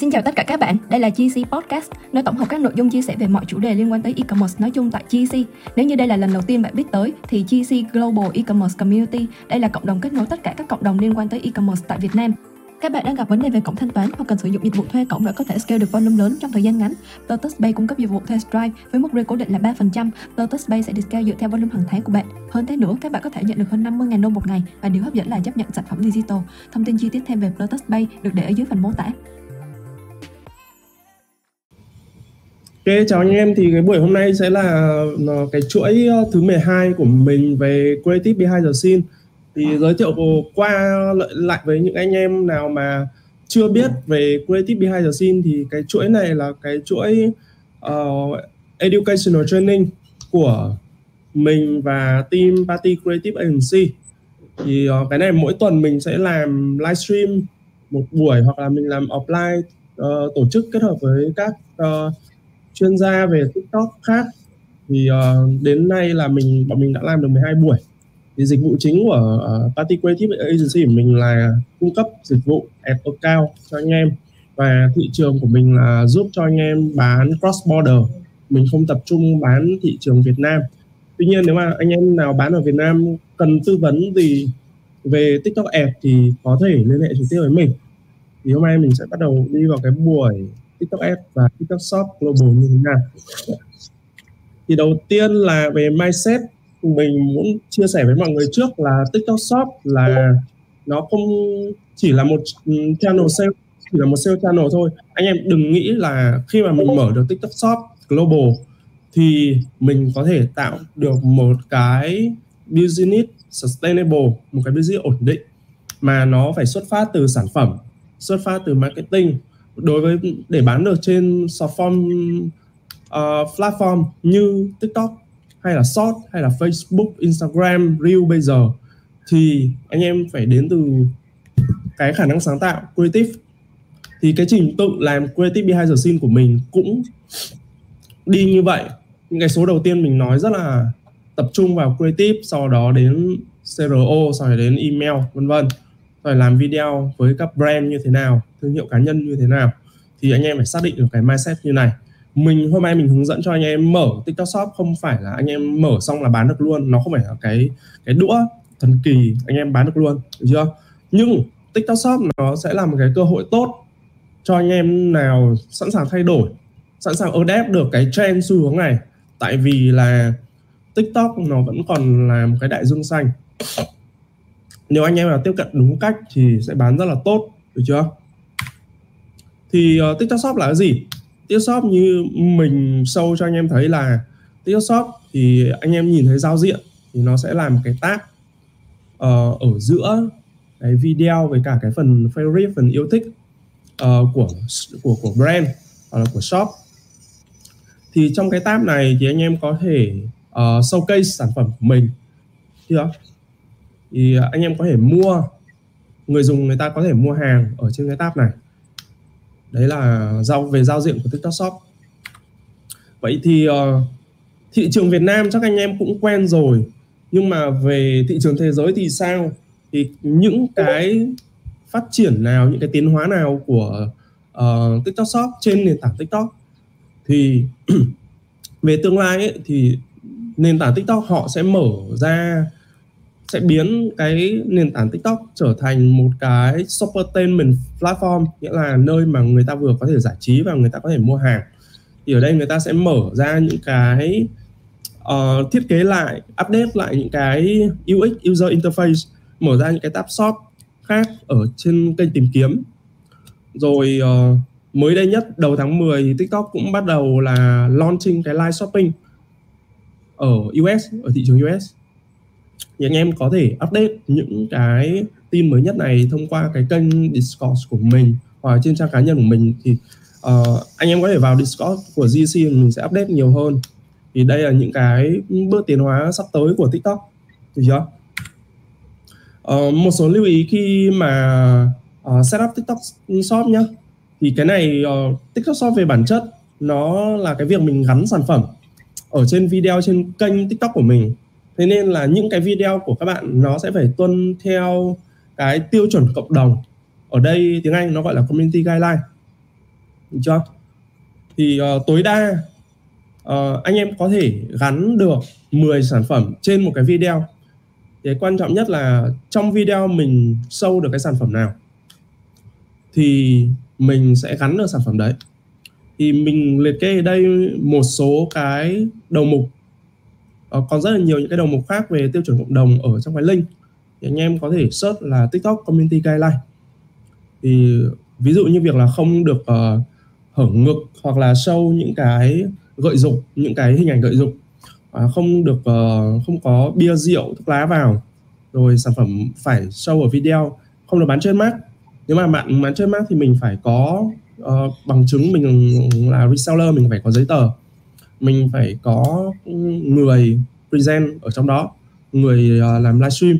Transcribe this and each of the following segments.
Xin chào tất cả các bạn, đây là JC Podcast, nơi tổng hợp các nội dung chia sẻ về mọi chủ đề liên quan tới e-commerce nói chung tại JC. Nếu như đây là lần đầu tiên bạn biết tới thì JC Global e-commerce community, đây là cộng đồng kết nối tất cả các cộng đồng liên quan tới e-commerce tại Việt Nam. Các bạn đang gặp vấn đề về cổng thanh toán hoặc cần sử dụng dịch vụ thuê cổng để có thể scale được volume lớn trong thời gian ngắn. Plutus Pay cung cấp dịch vụ thuê Stripe với mức rate cố định là 3%. Plutus Pay sẽ discount dựa theo volume hàng tháng của bạn. Hơn thế nữa, các bạn có thể nhận được hơn 50.000 đô một ngày và điều hấp dẫn là chấp nhận sản phẩm digital. Thông tin chi tiết thêm về Plutus Pay được để ở dưới phần mô tả. Ok, chào anh em, thì cái buổi hôm nay sẽ là cái chuỗi thứ 12 của mình về Creative Behind the Scene. Thì giới thiệu qua lại với những anh em nào mà chưa biết về Creative Behind the Scene thì cái chuỗi này là cái chuỗi educational training của mình và team PATI Creative Agency. Thì cái này mỗi tuần mình sẽ làm livestream một buổi hoặc là mình làm offline, tổ chức kết hợp với các chuyên gia về TikTok khác. Thì đến nay là bọn mình đã làm được 12 buổi. Thì dịch vụ chính của PATI Creative Agency của mình là cung cấp dịch vụ Ads account cho anh em. Và thị trường của mình là giúp cho anh em bán cross-border. Mình không tập trung bán thị trường Việt Nam. Tuy nhiên nếu mà anh em nào bán ở Việt Nam cần tư vấn gì về TikTok Ads thì có thể liên hệ trực tiếp với mình. Thì hôm nay mình sẽ bắt đầu đi vào cái buổi TikTok Ads và TikTok Shop Global như thế nào. Thì đầu tiên là về mindset. Mình muốn chia sẻ với mọi người trước là TikTok Shop là nó không chỉ là một channel sale, chỉ là một sale channel thôi. Anh em đừng nghĩ là khi mà mình mở được TikTok Shop Global thì mình có thể tạo được một cái business sustainable, một cái business ổn định, mà nó phải xuất phát từ sản phẩm, xuất phát từ marketing. Đối với để bán được trên platform như TikTok hay là Short, hay là Facebook, Instagram, Reel bây giờ thì anh em phải đến từ cái khả năng sáng tạo, creative. Thì cái trình tự làm creative behind the scene của mình cũng đi như vậy. Những cái số đầu tiên mình nói rất là tập trung vào creative, sau đó đến CRO, sau đó đến email, vân vân. Rồi làm video với các brand như thế nào, thương hiệu cá nhân như thế nào. Thì anh em phải xác định được cái mindset như này. Mình hôm nay mình hướng dẫn cho anh em mở TikTok Shop không phải là anh em mở xong là bán được luôn. Nó không phải là cái đũa thần kỳ anh em bán được luôn, được chưa? Nhưng TikTok Shop nó sẽ là một cái cơ hội tốt cho anh em nào sẵn sàng thay đổi, sẵn sàng adapt được cái trend xu hướng này. Tại vì là TikTok nó vẫn còn là một cái đại dương xanh. Nếu anh em nào tiếp cận đúng cách thì sẽ bán rất là tốt, được chưa? Thì TikTok Shop là cái gì? TikTok Shop như mình show cho anh em thấy là TikTok Shop thì anh em nhìn thấy giao diện thì nó sẽ làm cái tab ở giữa cái video với cả cái phần favorite, phần yêu thích của brand hoặc là của shop. Thì trong cái tab này thì anh em có thể showcase sản phẩm của mình, chưa? Thì anh em có thể mua, người dùng người ta có thể mua hàng ở trên cái tab này. Đấy là về giao diện của TikTok Shop. Vậy thì thị trường Việt Nam chắc anh em cũng quen rồi. Nhưng mà về thị trường thế giới thì sao? Thì những cái phát triển nào, những cái tiến hóa nào của TikTok Shop trên nền tảng TikTok? Thì về tương lai ấy, thì nền tảng TikTok họ sẽ mở ra, sẽ biến cái nền tảng TikTok trở thành một cái shoppertainment platform, nghĩa là nơi mà người ta vừa có thể giải trí và người ta có thể mua hàng. Thì ở đây người ta sẽ mở ra những cái thiết kế lại, update lại những cái UX, user interface, mở ra những cái tab shop khác ở trên kênh tìm kiếm. Rồi mới đây nhất, đầu tháng 10 thì TikTok cũng bắt đầu là launching cái live shopping ở US, ở thị trường US. Thì anh em có thể update những cái tin mới nhất này thông qua cái kênh Discord của mình hoặc trên trang cá nhân của mình. Thì anh em có thể vào Discord của GC, mình sẽ update nhiều hơn. Thì đây là những cái bước tiến hóa sắp tới của TikTok, được chưa? Một số lưu ý khi mà setup TikTok Shop nhé. Thì cái này TikTok Shop về bản chất nó là cái việc mình gắn sản phẩm ở trên video, trên kênh TikTok của mình. Thế nên là những cái video của các bạn nó sẽ phải tuân theo cái tiêu chuẩn cộng đồng. Ở đây tiếng Anh nó gọi là community guideline. Được chưa? Thì tối đa anh em có thể gắn được 10 sản phẩm trên một cái video. Cái quan trọng nhất là trong video mình show được cái sản phẩm nào thì mình sẽ gắn được sản phẩm đấy. Thì mình liệt kê ở đây một số cái đầu mục, còn rất là nhiều những cái đầu mục khác về tiêu chuẩn cộng đồng ở trong cái link. Thì anh em có thể search là TikTok Community Guideline. Thì ví dụ như việc là không được hở ngực hoặc là show những cái gợi dục, những cái hình ảnh gợi dục, không được không có bia rượu thuốc lá vào, rồi sản phẩm phải show ở video, không được bán trademark. Nếu mà bạn bán trademark thì mình phải có bằng chứng mình là reseller, mình phải có giấy tờ, mình phải có người present ở trong đó, người làm livestream.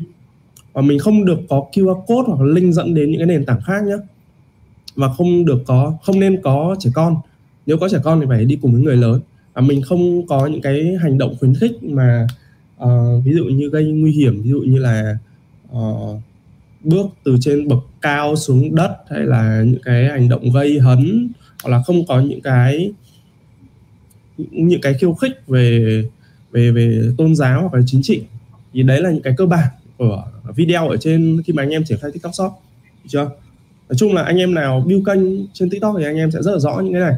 Và mình không được có QR code hoặc link dẫn đến những cái nền tảng khác nhé. Và không nên có trẻ con. Nếu có trẻ con thì phải đi cùng với người lớn. Mình không có những cái hành động khuyến khích mà ví dụ như gây nguy hiểm, ví dụ như là bước từ trên bậc cao xuống đất, hay là những cái hành động gây hấn, hoặc là không có những cái khiêu khích về tôn giáo hoặc là chính trị. Thì đấy là những cái cơ bản của video ở trên khi mà anh em triển khai TikTok Shop, được chưa? Nói chung là anh em nào build kênh trên TikTok thì anh em sẽ rất là rõ những cái này.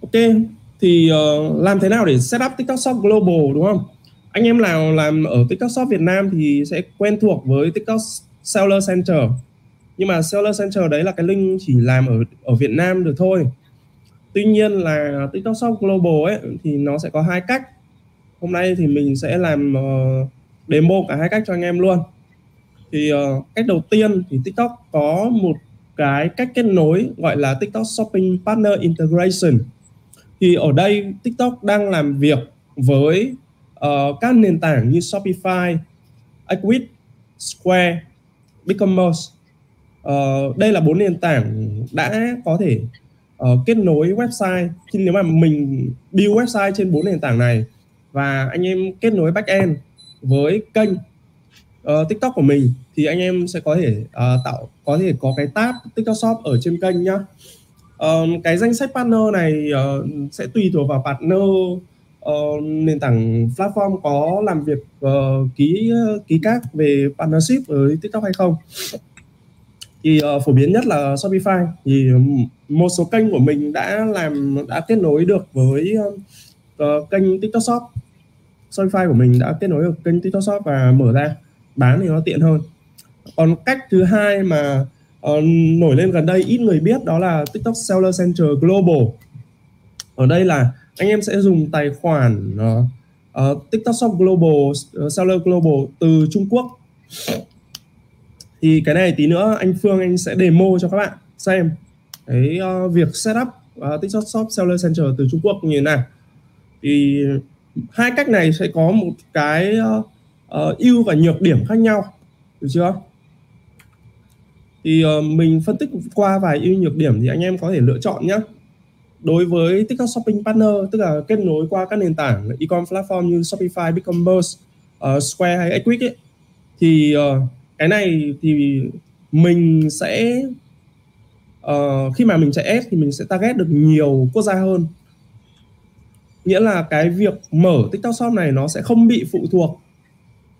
Ok, thì làm thế nào để set up TikTok Shop Global, đúng không? Anh em nào làm ở TikTok Shop Việt Nam thì sẽ quen thuộc với TikTok Seller Center. Nhưng mà Seller Center đấy là cái link chỉ làm ở Việt Nam được thôi. Tuy nhiên là TikTok Shop Global ấy thì nó sẽ có hai cách. Hôm nay thì mình sẽ làm demo cả hai cách cho anh em luôn. Thì cách đầu tiên thì TikTok có một cái cách kết nối gọi là TikTok Shopping Partner Integration. Thì ở đây TikTok đang làm việc với các nền tảng như Shopify, Ecwid, Square, BigCommerce. Đây là 4 nền tảng đã có thể kết nối website. Thì nếu mà mình build website trên 4 nền tảng này và anh em kết nối backend với kênh TikTok của mình thì anh em sẽ có thể có cái tab TikTok Shop ở trên kênh nhá. Cái danh sách partner này sẽ tùy thuộc vào partner, nền tảng platform có làm việc ký các về partnership với TikTok hay không. Thì phổ biến nhất là Shopify. Thì một số kênh của mình đã kết nối được với kênh TikTok Shop. Shopify của mình đã kết nối được kênh TikTok Shop và mở ra bán thì nó tiện hơn. Còn cách thứ hai mà nổi lên gần đây ít người biết đó là TikTok Seller Center Global. Ở đây là anh em sẽ dùng tài khoản TikTok Shop Global, Seller Global từ Trung Quốc. Thì cái này tí nữa anh Phương anh sẽ demo cho các bạn xem cái việc setup TikTok Shop Seller Center từ Trung Quốc như thế nào. Thì hai cách này sẽ có một cái ưu và nhược điểm khác nhau, được chưa? Thì mình phân tích qua vài ưu nhược điểm thì anh em có thể lựa chọn nhé. Đối với TikTok Shopping Partner, tức là kết nối qua các nền tảng e-commerce platform như Shopify, BigCommerce, Square hay Ecwid ấy, thì cái này thì mình sẽ khi mà mình chạy ads thì mình sẽ target được nhiều quốc gia hơn. Nghĩa là cái việc mở TikTok Shop này nó sẽ không bị phụ thuộc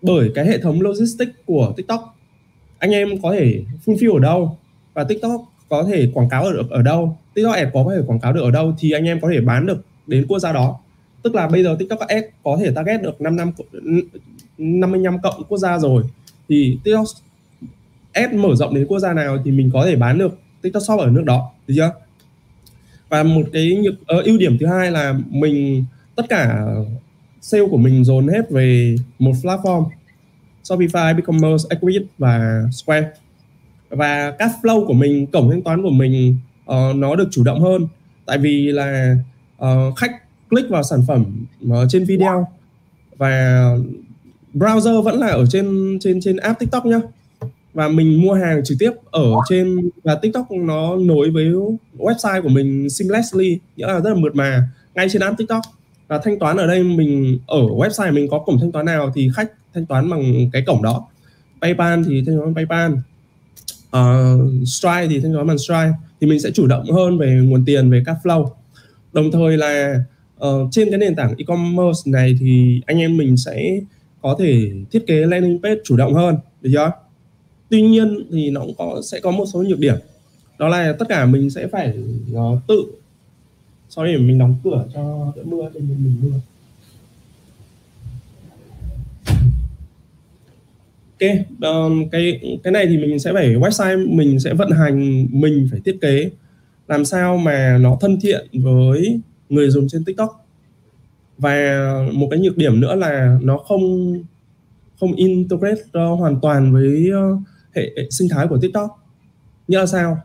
bởi cái hệ thống logistics của TikTok. Anh em có thể fulfill ở đâu và TikTok có thể quảng cáo được ở đâu, TikTok Ads có thể quảng cáo được ở đâu thì anh em có thể bán được đến quốc gia đó. Tức là bây giờ TikTok Ads có thể target được 55 cộng quốc gia rồi, thì TikTok Ads mở rộng đến quốc gia nào thì mình có thể bán được TikTok Shop ở nước đó, được chưa? Và một cái ưu điểm thứ hai là mình tất cả sale của mình dồn hết về một platform Shopify, BigCommerce, Ecwid và Square. Và các flow của mình, cổng thanh toán của mình nó được chủ động hơn. Tại vì là khách click vào sản phẩm trên video và browser vẫn là ở trên app TikTok nhá. Và mình mua hàng trực tiếp ở trên, và TikTok nó nối với website của mình seamlessly, nghĩa là rất là mượt mà ngay trên app TikTok. Và thanh toán ở đây mình ở website mình có cổng thanh toán nào thì khách thanh toán bằng cái cổng đó. PayPal thì thanh toán PayPal. Stripe thì thanh toán bằng Stripe, thì mình sẽ chủ động hơn về nguồn tiền, về các flow. Đồng thời là trên cái nền tảng e-commerce này thì anh em mình sẽ có thể thiết kế landing page chủ động hơn, được chưa? Tuy nhiên thì nó cũng sẽ có một số nhược điểm, đó là tất cả mình sẽ phải tự. Sau này mình đóng cửa cho đỡ mưa, cho mình mưa. Ok, cái này thì mình sẽ phải website mình sẽ vận hành, mình phải thiết kế làm sao mà nó thân thiện với người dùng trên TikTok. Và một cái nhược điểm nữa là nó không integrate hoàn toàn với hệ sinh thái của TikTok. Như là sao?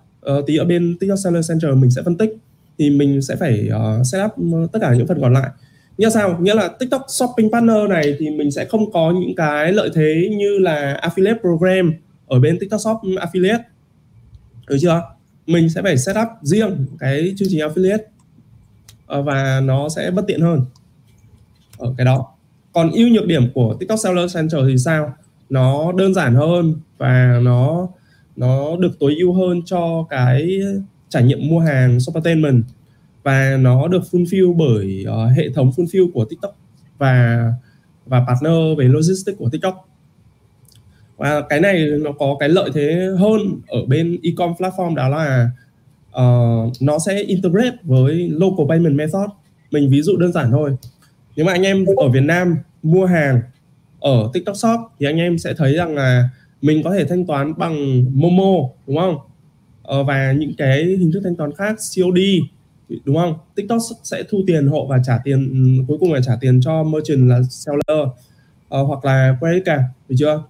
Tí ở bên TikTok Seller Center mình sẽ phân tích, thì mình sẽ phải set up tất cả những phần còn lại. Nghĩa sao? Nghĩa là TikTok Shopping Partner này thì mình sẽ không có những cái lợi thế như là Affiliate Program ở bên TikTok Shop Affiliate. Được chưa? Mình sẽ phải set up riêng cái chương trình Affiliate và nó sẽ bất tiện hơn ở cái đó. Còn ưu nhược điểm của TikTok Seller Center thì sao? Nó đơn giản hơn và nó được tối ưu hơn cho cái trải nghiệm mua hàng shoppertainment, và nó được fulfill bởi hệ thống fulfill của TikTok và partner về logistics của TikTok. Và cái này nó có cái lợi thế hơn ở bên e-com platform, đó là nó sẽ integrate với local payment method. Mình ví dụ đơn giản thôi. Nếu mà anh em ở Việt Nam mua hàng ở TikTok Shop thì anh em sẽ thấy rằng là mình có thể thanh toán bằng Momo, đúng không? Và những cái hình thức thanh toán khác, COD, đúng không? TikTok sẽ thu tiền hộ và trả tiền, cuối cùng là trả tiền cho merchant là seller, hoặc là credit card, được chưa?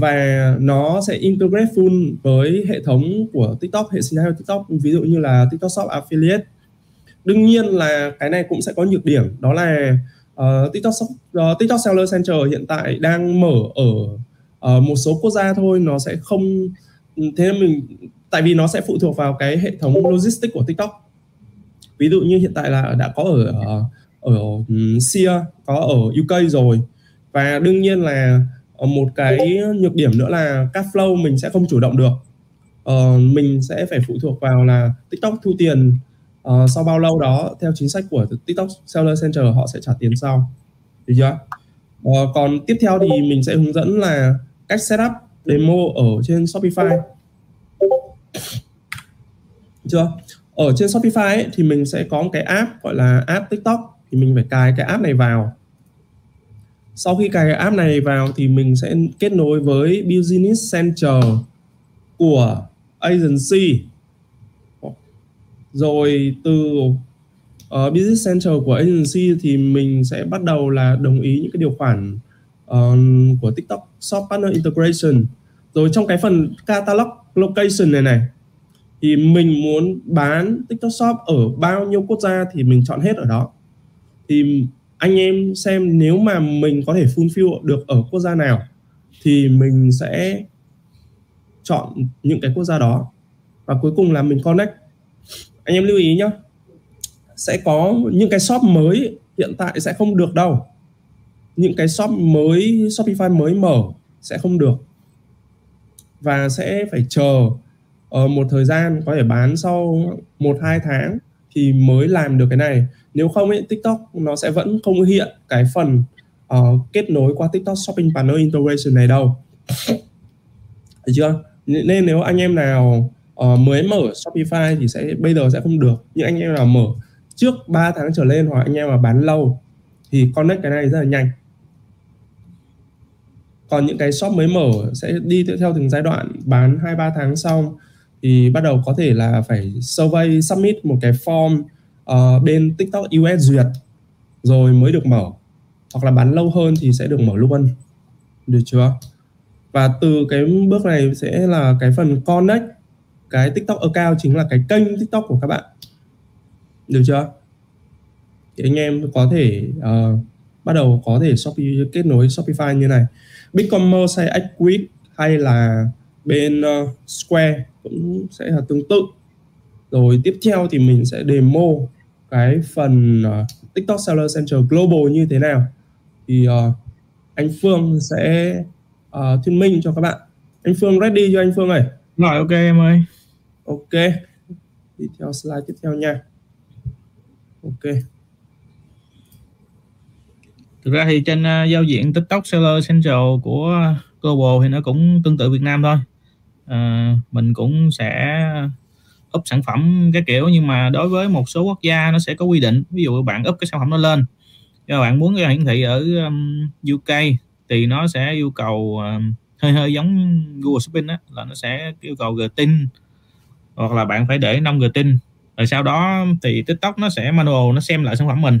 Và nó sẽ integrate full với hệ thống của TikTok, hệ sinh thái của TikTok, ví dụ như là TikTok Shop Affiliate. Đương nhiên là cái này cũng sẽ có nhược điểm, đó là TikTok Seller Center hiện tại đang mở ở một số quốc gia thôi, nó sẽ không. Thế nên tại vì nó sẽ phụ thuộc vào cái hệ thống logistics của TikTok. Ví dụ như hiện tại là đã có ở Syria, có ở UK rồi. Và đương nhiên là một cái nhược điểm nữa là các flow mình sẽ không chủ động được. Mình sẽ phải phụ thuộc vào là TikTok thu tiền sau bao lâu đó, theo chính sách của TikTok Seller Center họ sẽ trả tiền sau. Được chưa? Còn tiếp theo thì mình sẽ hướng dẫn là cách setup demo ở trên Shopify. Chưa? Ở trên Shopify ấy, thì mình sẽ có một cái app gọi là app TikTok, thì mình phải cài cái app này vào. Sau khi cài cái app này vào thì mình sẽ kết nối với Business Center của agency. Rồi từ Business Center của agency thì mình sẽ bắt đầu là đồng ý những cái điều khoản của TikTok Shop Partner Integration. Rồi trong cái phần catalog location này thì mình muốn bán TikTok Shop ở bao nhiêu quốc gia thì mình chọn hết ở đó. Thì anh em xem nếu mà mình có thể fulfill được ở quốc gia nào thì mình sẽ chọn những cái quốc gia đó. Và cuối cùng là mình connect. Anh em lưu ý nhé, sẽ có những cái shop mới hiện tại sẽ không được đâu. Những cái shop mới, Shopify mới mở sẽ không được. Và sẽ phải chờ một thời gian, có thể bán sau 1-2 tháng thì mới làm được cái này. Nếu không ấy, TikTok nó sẽ vẫn không hiện cái phần kết nối qua TikTok Shopping Partner Integration này đâu. Được chưa? Nên nếu anh em nào mới mở Shopify thì bây giờ sẽ không được. Nhưng anh em nào mở trước 3 tháng trở lên hoặc anh em mà bán lâu thì connect cái này rất là nhanh. Còn những cái shop mới mở sẽ đi theo từng giai đoạn, bán 2-3 tháng xong thì bắt đầu có thể là phải survey, submit một cái form bên TikTok US duyệt rồi mới được mở. Hoặc là bán lâu hơn thì sẽ được mở luôn. Được chưa? Và từ cái bước này sẽ là cái phần connect cái TikTok account, chính là cái kênh TikTok của các bạn. Được chưa? Thì anh em có thể bắt đầu có thể kết nối Shopify như này. BigCommerce hay Ecwid hay là bên Square cũng sẽ là tương tự. Rồi tiếp theo thì mình sẽ demo cái phần TikTok Seller Center Global như thế nào. Thì anh Phương sẽ thuyết minh cho các bạn. Anh Phương ready cho anh Phương ơi. Rồi, ok em ơi. Ok, đi theo slide tiếp theo nha. Ok. Thực ra thì trên giao diện TikTok Seller Central của Global thì nó cũng tương tự Việt Nam thôi. Mình cũng sẽ up sản phẩm cái kiểu, nhưng mà đối với một số quốc gia nó sẽ có quy định. Ví dụ bạn up cái sản phẩm nó lên, nếu bạn muốn cái hiển thị ở UK thì nó sẽ yêu cầu hơi giống Google Shopping đó, là nó sẽ yêu cầu GTIN hoặc là bạn phải để 5 GTIN. Rồi sau đó thì TikTok nó sẽ manual, nó xem lại sản phẩm mình.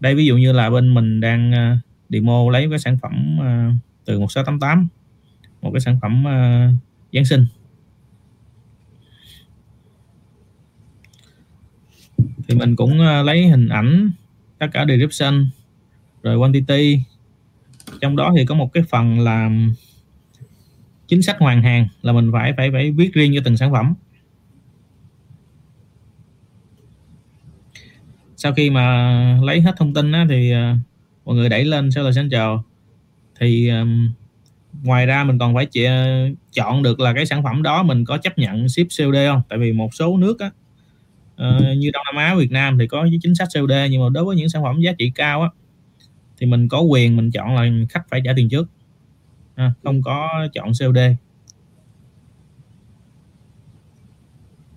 Đây ví dụ như là bên mình đang demo lấy cái sản phẩm từ 1688, một cái sản phẩm Giáng sinh. Thì mình cũng lấy hình ảnh, tất cả description, rồi quantity. Trong đó thì có một cái phần là chính sách hoàn hàng, là mình phải viết riêng cho từng sản phẩm. Sau khi mà lấy hết thông tin á, thì mọi người đẩy lên Seller Central. Thì ngoài ra mình còn phải chọn được là cái sản phẩm đó mình có chấp nhận ship COD không. Tại vì một số nước á, như Đông Nam Á, Việt Nam thì có chính sách COD, nhưng mà đối với những sản phẩm giá trị cao á, thì mình có quyền mình chọn là khách phải trả tiền trước, không có chọn COD.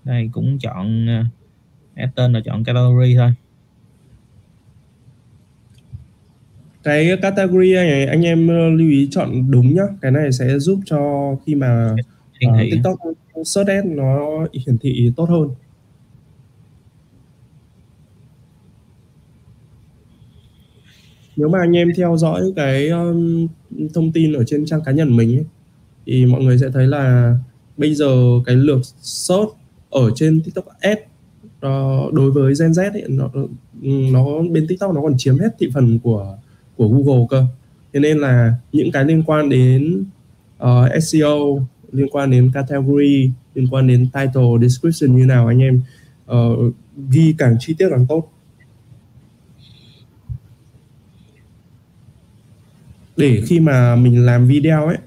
Đây cũng chọn tên là chọn category thôi. Cái category này anh em lưu ý chọn đúng nhá. Cái này sẽ giúp cho khi mà TikTok search ad nó hiển thị tốt hơn. Nếu mà anh em theo dõi cái thông tin ở trên trang cá nhân mình ấy, thì mọi người sẽ thấy là bây giờ cái lượt search ở trên TikTok Ads đối với Gen Z ấy, nó bên TikTok nó còn chiếm hết thị phần của Google cơ. Thế nên là những cái liên quan đến SEO, liên quan đến category, liên quan đến title, description như nào anh em ghi càng chi tiết càng tốt, để khi mà mình làm video ấy,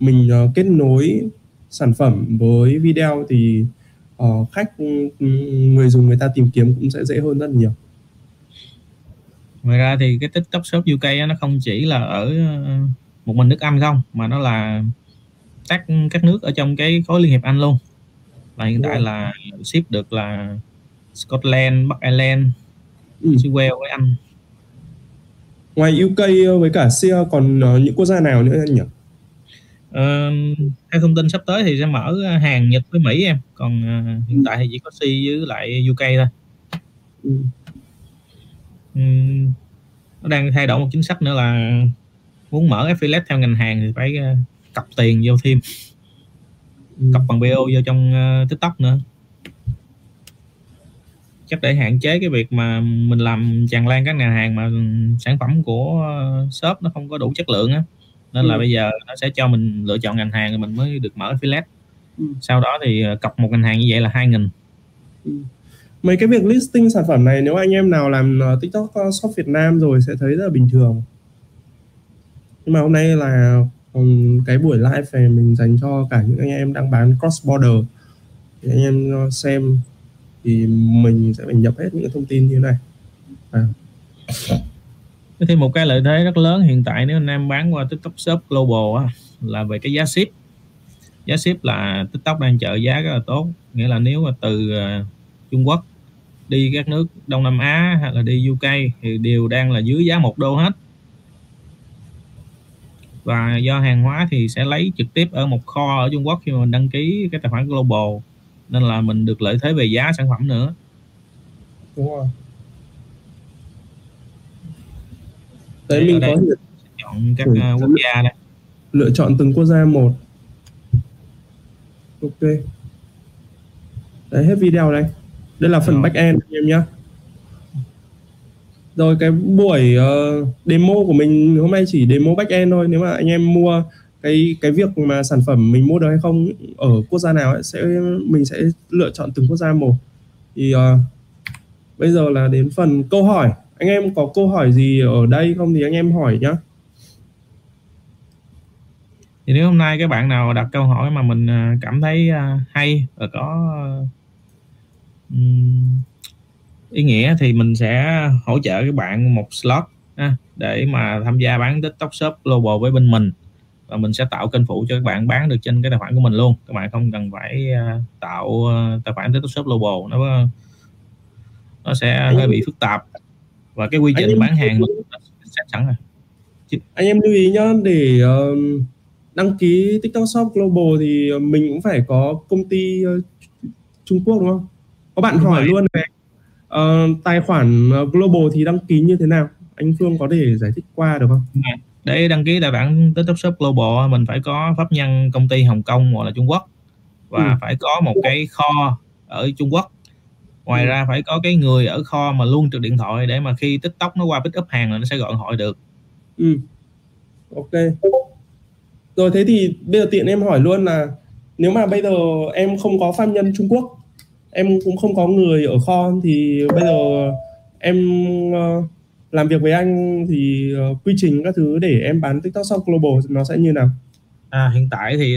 mình kết nối sản phẩm với video thì khách, người dùng người ta tìm kiếm cũng sẽ dễ hơn rất nhiều. Ngoài ra thì cái TikTok Shop UK ấy, nó không chỉ là ở một mình nước Anh không, mà nó là các nước ở trong cái khối Liên hiệp Anh luôn. Và hiện tại là ship được là Scotland, Bắc Ireland, Wales với Anh. Ngoài UK với cả SEA còn những quốc gia nào nữa anh nhỉ? Theo thông tin sắp tới thì sẽ mở Hàn, Nhật với Mỹ em. Còn hiện tại thì chỉ có SEA với lại UK thôi. Nó đang thay đổi một chính sách nữa là muốn mở affiliate theo ngành hàng thì phải cặp tiền vô thêm, cặp bằng BO vô trong TikTok nữa. Chắc để hạn chế cái việc mà mình làm tràn lan các ngành hàng mà sản phẩm của shop nó không có đủ chất lượng á, nên là bây giờ nó sẽ cho mình lựa chọn ngành hàng rồi mình mới được mở affiliate. Sau đó thì cặp một ngành hàng như vậy là 2.000. Mấy cái việc listing sản phẩm này nếu anh em nào làm TikTok Shop Việt Nam rồi sẽ thấy rất là bình thường. Nhưng mà hôm nay là cái buổi live này mình dành cho cả những anh em đang bán cross border, thì anh em xem thì mình sẽ nhập hết những thông tin như thế này. Thì một cái lợi thế rất lớn hiện tại nếu anh em bán qua TikTok Shop Global á, là về cái giá ship. Giá ship là TikTok đang trợ giá rất là tốt. Nghĩa là nếu mà từ Trung Quốc đi các nước Đông Nam Á hay là đi UK thì đều đang là dưới giá $1 hết. Và do hàng hóa thì sẽ lấy trực tiếp ở một kho ở Trung Quốc khi mà mình đăng ký cái tài khoản Global, nên là mình được lợi thế về giá sản phẩm nữa. Đúng rồi. Đấy, mình có lựa chọn các quốc gia này. Lựa chọn từng quốc gia một. Ok. Đấy, hết video đây. Đây là phần back-end anh em nhé. Rồi cái buổi demo của mình hôm nay chỉ demo back-end thôi. Nếu mà anh em mua cái việc mà sản phẩm mình mua được hay không ở quốc gia nào ấy, mình sẽ lựa chọn từng quốc gia một. Thì bây giờ là đến phần câu hỏi. Anh em có câu hỏi gì ở đây không thì anh em hỏi nhá. Thì nếu hôm nay các bạn nào đặt câu hỏi mà mình cảm thấy hay và có ý nghĩa thì mình sẽ hỗ trợ các bạn một slot để mà tham gia bán TikTok Shop Global với bên mình, và mình sẽ tạo kênh phụ cho các bạn bán được trên cái tài khoản của mình luôn. Các bạn không cần phải tạo tài khoản TikTok Shop Global, nó sẽ hơi bị phức tạp và cái quy trình bán hàng mình sẽ sẵn rồi. Anh em lưu ý nhá, để đăng ký TikTok Shop Global thì mình cũng phải có công ty Trung Quốc đúng không? Có bạn hỏi luôn về tài khoản Global thì đăng ký như thế nào? Anh Phương có thể giải thích qua được không? Để đăng ký tài khoản TikTok Shop Global mình phải có pháp nhân công ty Hồng Kông hoặc là Trung Quốc, và phải có một cái kho ở Trung Quốc. Ngoài ra phải có cái người ở kho mà luôn trực điện thoại để mà khi TikTok nó qua pick up hàng là nó sẽ gọi hỏi được. Ok. Rồi thế thì bây giờ tiện em hỏi luôn là nếu mà bây giờ em không có pháp nhân Trung Quốc, em cũng không có người ở kho, thì bây giờ em làm việc với anh thì quy trình các thứ để em bán TikTok Shop Global nó sẽ như nào? Hiện tại thì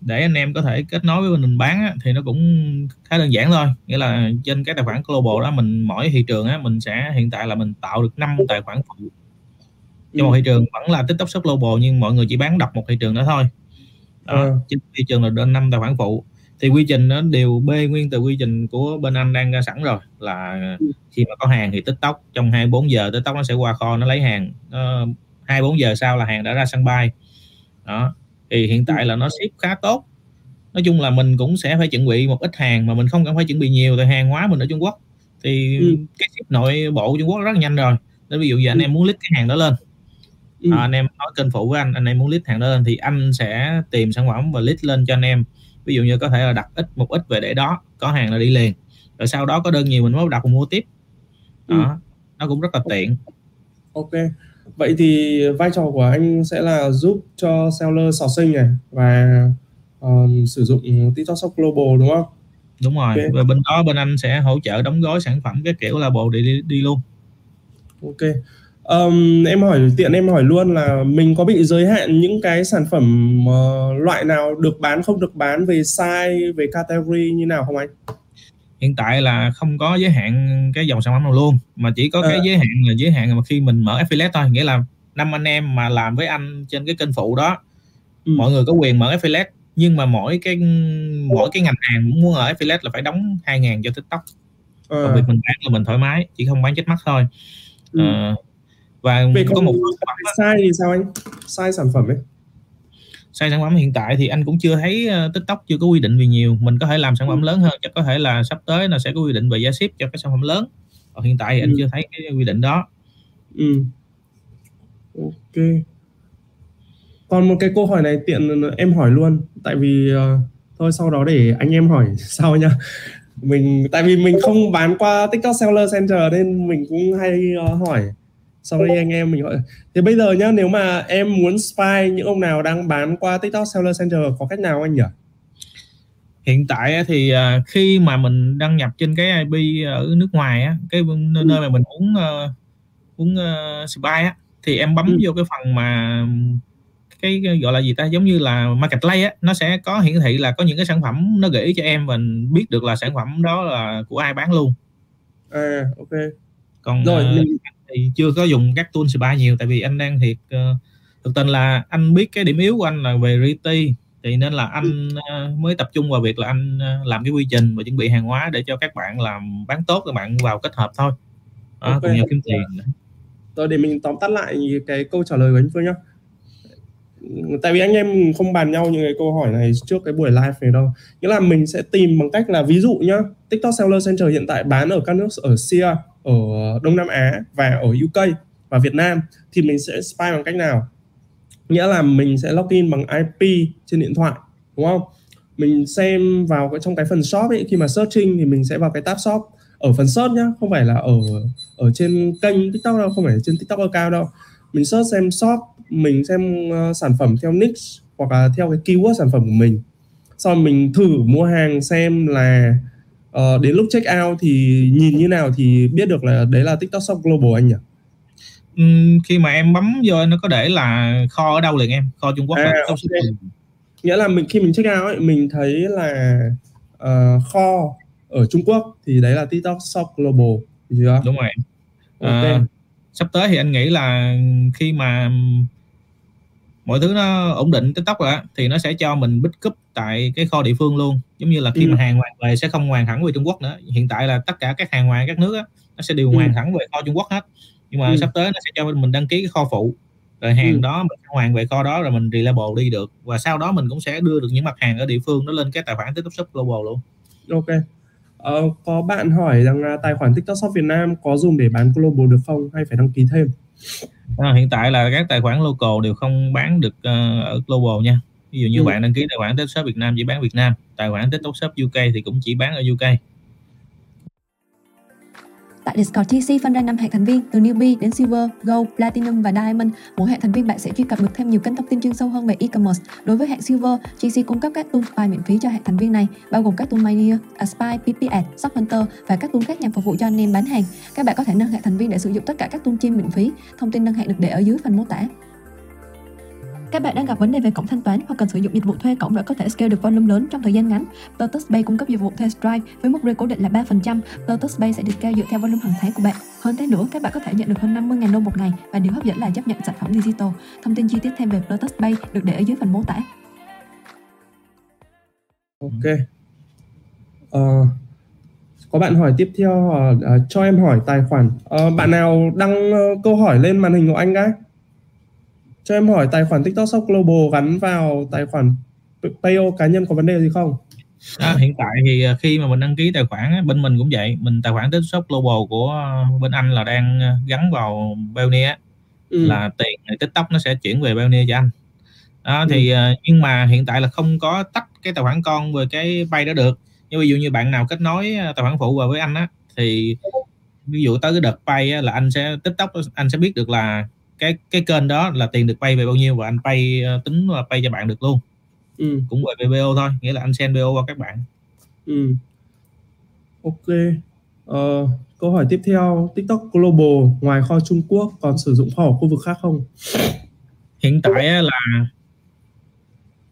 để anh em có thể kết nối với mình bán á, thì nó cũng khá đơn giản thôi. Nghĩa là trên cái tài khoản Global đó, mình mỗi thị trường á, mình sẽ hiện tại là mình tạo được 5 tài khoản phụ cho một thị trường. Vẫn là TikTok Shop Global nhưng mọi người chỉ bán đọc một thị trường đó thôi. Trên thị trường là đến 5 tài khoản phụ. Thì quy trình nó đều bê nguyên từ quy trình của bên anh đang ra sẵn rồi, là khi mà có hàng thì TikTok trong 24 giờ TikTok nó sẽ qua kho nó lấy hàng, 24 giờ sau là hàng đã ra sân bay đó. Thì hiện tại là nó ship khá tốt. Nói chung là mình cũng sẽ phải chuẩn bị một ít hàng mà mình không cần phải chuẩn bị nhiều, tại hàng hóa mình ở Trung Quốc thì cái ship nội bộ Trung Quốc rất nhanh rồi. Nên ví dụ giờ anh em muốn list cái hàng đó lên, anh em nói kênh phụ với anh em muốn list hàng đó lên thì anh sẽ tìm sản phẩm và list lên cho anh em. Ví dụ như có thể là đặt một ít về để đó, có hàng là đi liền, rồi sau đó có đơn nhiều mình mới đặt và mua tiếp đó. Nó cũng rất là tiện. Ok, vậy thì vai trò của anh sẽ là giúp cho seller sort sinh này và sử dụng TikTok Shop Global đúng không? Đúng rồi, okay. Và bên đó bên anh sẽ hỗ trợ đóng gói sản phẩm cái kiểu là bộ để đi luôn. Ok, em hỏi luôn là mình có bị giới hạn những cái sản phẩm loại nào được bán, không được bán, về size, về category như nào không anh? Hiện tại là không có giới hạn cái dòng sản phẩm nào luôn, mà chỉ có cái giới hạn mà khi mình mở affiliate thôi. Nghĩa là 5 anh em mà làm với anh trên cái kênh phụ đó, mọi người có quyền mở affiliate, nhưng mà mỗi cái ngành hàng muốn ở affiliate là phải đóng 2.000 cho TikTok. Còn việc mình bán là mình thoải mái, chỉ không bán chết mắt thôi. Và về có một size thì sao anh? Size sản phẩm ấy. Size sản phẩm hiện tại thì anh cũng chưa thấy TikTok chưa có quy định về nhiều. Mình có thể làm sản phẩm lớn hơn, chắc có thể là sắp tới nó sẽ có quy định về giá ship cho cái sản phẩm lớn. Còn hiện tại thì anh chưa thấy cái quy định đó. Ok. Còn một cái câu hỏi này tiện em hỏi luôn, tại vì thôi sau đó để anh em hỏi sau nha. Tại vì mình không bán qua TikTok Seller Center nên mình cũng hay hỏi. Sau đây anh em mình hỏi. Thì bây giờ nhá, nếu mà em muốn spy những ông nào đang bán qua TikTok Seller Center có cách nào anh nhỉ? Hiện tại thì khi mà mình đăng nhập trên cái IP ở nước ngoài, cái nơi mà mình muốn spy thì em bấm vô cái phần mà cái gọi là gì ta, giống như là marketplace nó sẽ có hiển thị là có những cái sản phẩm nó gửi cho em, mình biết được là sản phẩm đó là của ai bán luôn. Ok. Còn rồi thì chưa có dùng các tool spy nhiều, tại vì anh đang thực tình là anh biết cái điểm yếu của anh là về retail, thì nên là anh mới tập trung vào việc là anh làm cái quy trình và chuẩn bị hàng hóa để cho các bạn làm bán tốt, các bạn vào kết hợp thôi. Cùng nhau kiếm tiền. Rồi để mình tóm tắt lại cái câu trả lời của anh Phương nhá. Tại vì anh em không bàn nhau những cái câu hỏi này trước cái buổi live này đâu. Nghĩa là mình sẽ tìm bằng cách là, ví dụ nhá, TikTok Seller Center hiện tại bán ở các nước ở Asia, ở Đông Nam Á và ở UK và Việt Nam, thì mình sẽ spy bằng cách nào? Nghĩa là mình sẽ login bằng IP trên điện thoại, đúng không? Mình xem vào trong cái phần shop ấy, khi mà searching thì mình sẽ vào cái tab shop ở phần search nhá, không phải là ở trên kênh TikTok đâu, không phải trên TikTok account đâu. Mình search xem shop, mình xem sản phẩm theo niche hoặc là theo cái keyword sản phẩm của mình. Sau mình thử mua hàng xem là đến lúc check out thì nhìn như nào thì biết được là đấy là TikTok Shop Global anh nhỉ? Khi mà em bấm vô nó có để là kho ở đâu liền em, kho Trung Quốc. Okay. Nghĩa là mình khi mình check out ấy, mình thấy là kho ở Trung Quốc thì đấy là TikTok Shop Global, chưa? Đúng rồi. Okay. Sắp tới thì anh nghĩ là khi mà mọi thứ nó ổn định TikTok rồi á, thì nó sẽ cho mình pick up tại cái kho địa phương luôn. Giống như là khi mà hàng hoàn về sẽ không hoàn thẳng về Trung Quốc nữa. Hiện tại là tất cả các hàng hoàn các nước á, nó sẽ đều hoàn thẳng về kho Trung Quốc hết. Nhưng mà sắp tới nó sẽ cho mình đăng ký cái kho phụ. Rồi hàng đó mình hoàn về kho đó rồi mình relabel đi được. Và sau đó mình cũng sẽ đưa được những mặt hàng ở địa phương nó lên cái tài khoản TikTok Shop Global luôn. Ok. Có bạn hỏi rằng là tài khoản TikTok Shop Việt Nam có dùng để bán global được không hay phải đăng ký thêm? Hiện tại là các tài khoản local đều không bán được ở global nha. Ví dụ như bạn đăng ký tài khoản TikTok Shop Việt Nam chỉ bán Việt Nam, tài khoản TikTok Shop UK thì cũng chỉ bán ở UK. Tại Discord TC phân ra 5 hệ thành viên, từ Newbie đến Silver, Gold, Platinum và Diamond. Mỗi hệ thành viên bạn sẽ truy cập được thêm nhiều kênh thông tin chuyên sâu hơn về e-commerce. Đối với hệ Silver, GC cung cấp các tool file miễn phí cho hệ thành viên này, bao gồm các tool MyNeer, Aspire, PiPiADS, Shop Hunter và các tool khác nhằm phục vụ cho anh em bán hàng. Các bạn có thể nâng hệ thành viên để sử dụng tất cả các tool trên miễn phí. Thông tin nâng hệ được để ở dưới phần mô tả. Các bạn đang gặp vấn đề về cổng thanh toán hoặc cần sử dụng dịch vụ thuê cổng để có thể scale được volume lớn trong thời gian ngắn. Plutus Pay cung cấp dịch vụ thuê Stripe với mức rate cố định là 3%. Plutus Pay sẽ được scale dựa theo volume hàng tháng của bạn. Hơn thế nữa, các bạn có thể nhận được hơn 50.000 đô một ngày và điều hấp dẫn là chấp nhận sản phẩm digital. Thông tin chi tiết thêm về Plutus Pay được để ở dưới phần mô tả. Ok. Có bạn hỏi tiếp theo, cho em hỏi tài khoản. Bạn nào đăng câu hỏi lên màn hình của anh cái? Cho em hỏi tài khoản TikTok Shop Global gắn vào tài khoản Payo cá nhân có vấn đề gì không? Hiện tại thì khi mà mình đăng ký tài khoản, bên mình cũng vậy. Tài khoản TikTok Shop Global của bên anh là đang gắn vào Payoneer. Là tiền TikTok nó sẽ chuyển về Payoneer cho anh. Nhưng mà hiện tại là không có tách cái tài khoản con về cái Pay đó được. Nhưng ví dụ như bạn nào kết nối tài khoản phụ vào với anh á, thì ví dụ tới cái đợt Pay á, là anh sẽ TikTok anh sẽ biết được là cái kênh đó là tiền được pay về bao nhiêu và anh pay tính và pay cho bạn được luôn. Cũng về PO thôi, nghĩa là anh send PO qua các bạn. Ok. Câu hỏi tiếp theo, TikTok Global ngoài kho Trung Quốc còn sử dụng kho ở khu vực khác không? Hiện tại là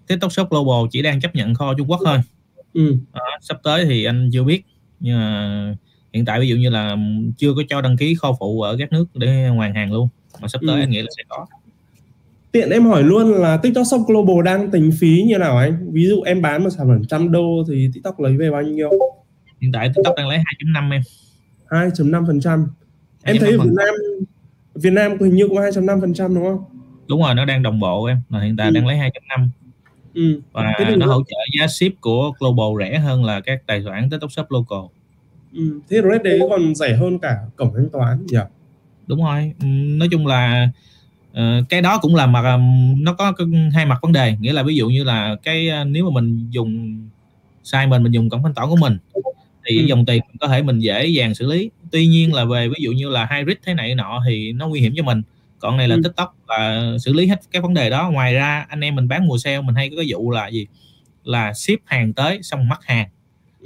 TikTok Shop Global chỉ đang chấp nhận kho Trung Quốc thôi. Sắp tới thì anh chưa biết, nhưng mà hiện tại ví dụ như là chưa có cho đăng ký kho phụ ở các nước để hoàn hàng luôn. Mà sắp tới anh nghĩ là sẽ có. Tiện em hỏi luôn là TikTok Shop Global đang tính phí như nào anh? Ví dụ em bán một sản phẩm $100 thì TikTok lấy về bao nhiêu? Hiện tại TikTok đang lấy 2.5 em. 2.5%. Em thấy Việt Nam hình như cũng 2.5% đúng không? Đúng rồi, nó đang đồng bộ em. Mà hiện tại đang lấy 2.5. Và nó hỗ trợ giá ship của Global rẻ hơn là các tài khoản TikTok Shop Local. Thế rate đấy còn rẻ hơn cả cổng thanh toán nhỉ? Đúng rồi, nói chung là cái đó cũng là mặt, nó có hai mặt vấn đề. Nghĩa là ví dụ như là cái nếu mà mình dùng sai mình dùng cổng thanh toán của mình thì dòng tiền có thể mình dễ dàng xử lý. Tuy nhiên là về ví dụ như là hybrid thế này nọ thì nó nguy hiểm cho mình. Còn này là TikTok là xử lý hết cái vấn đề đó. Ngoài ra anh em mình bán mùa sale mình hay có cái vụ là gì? Là ship hàng tới xong mắc hàng,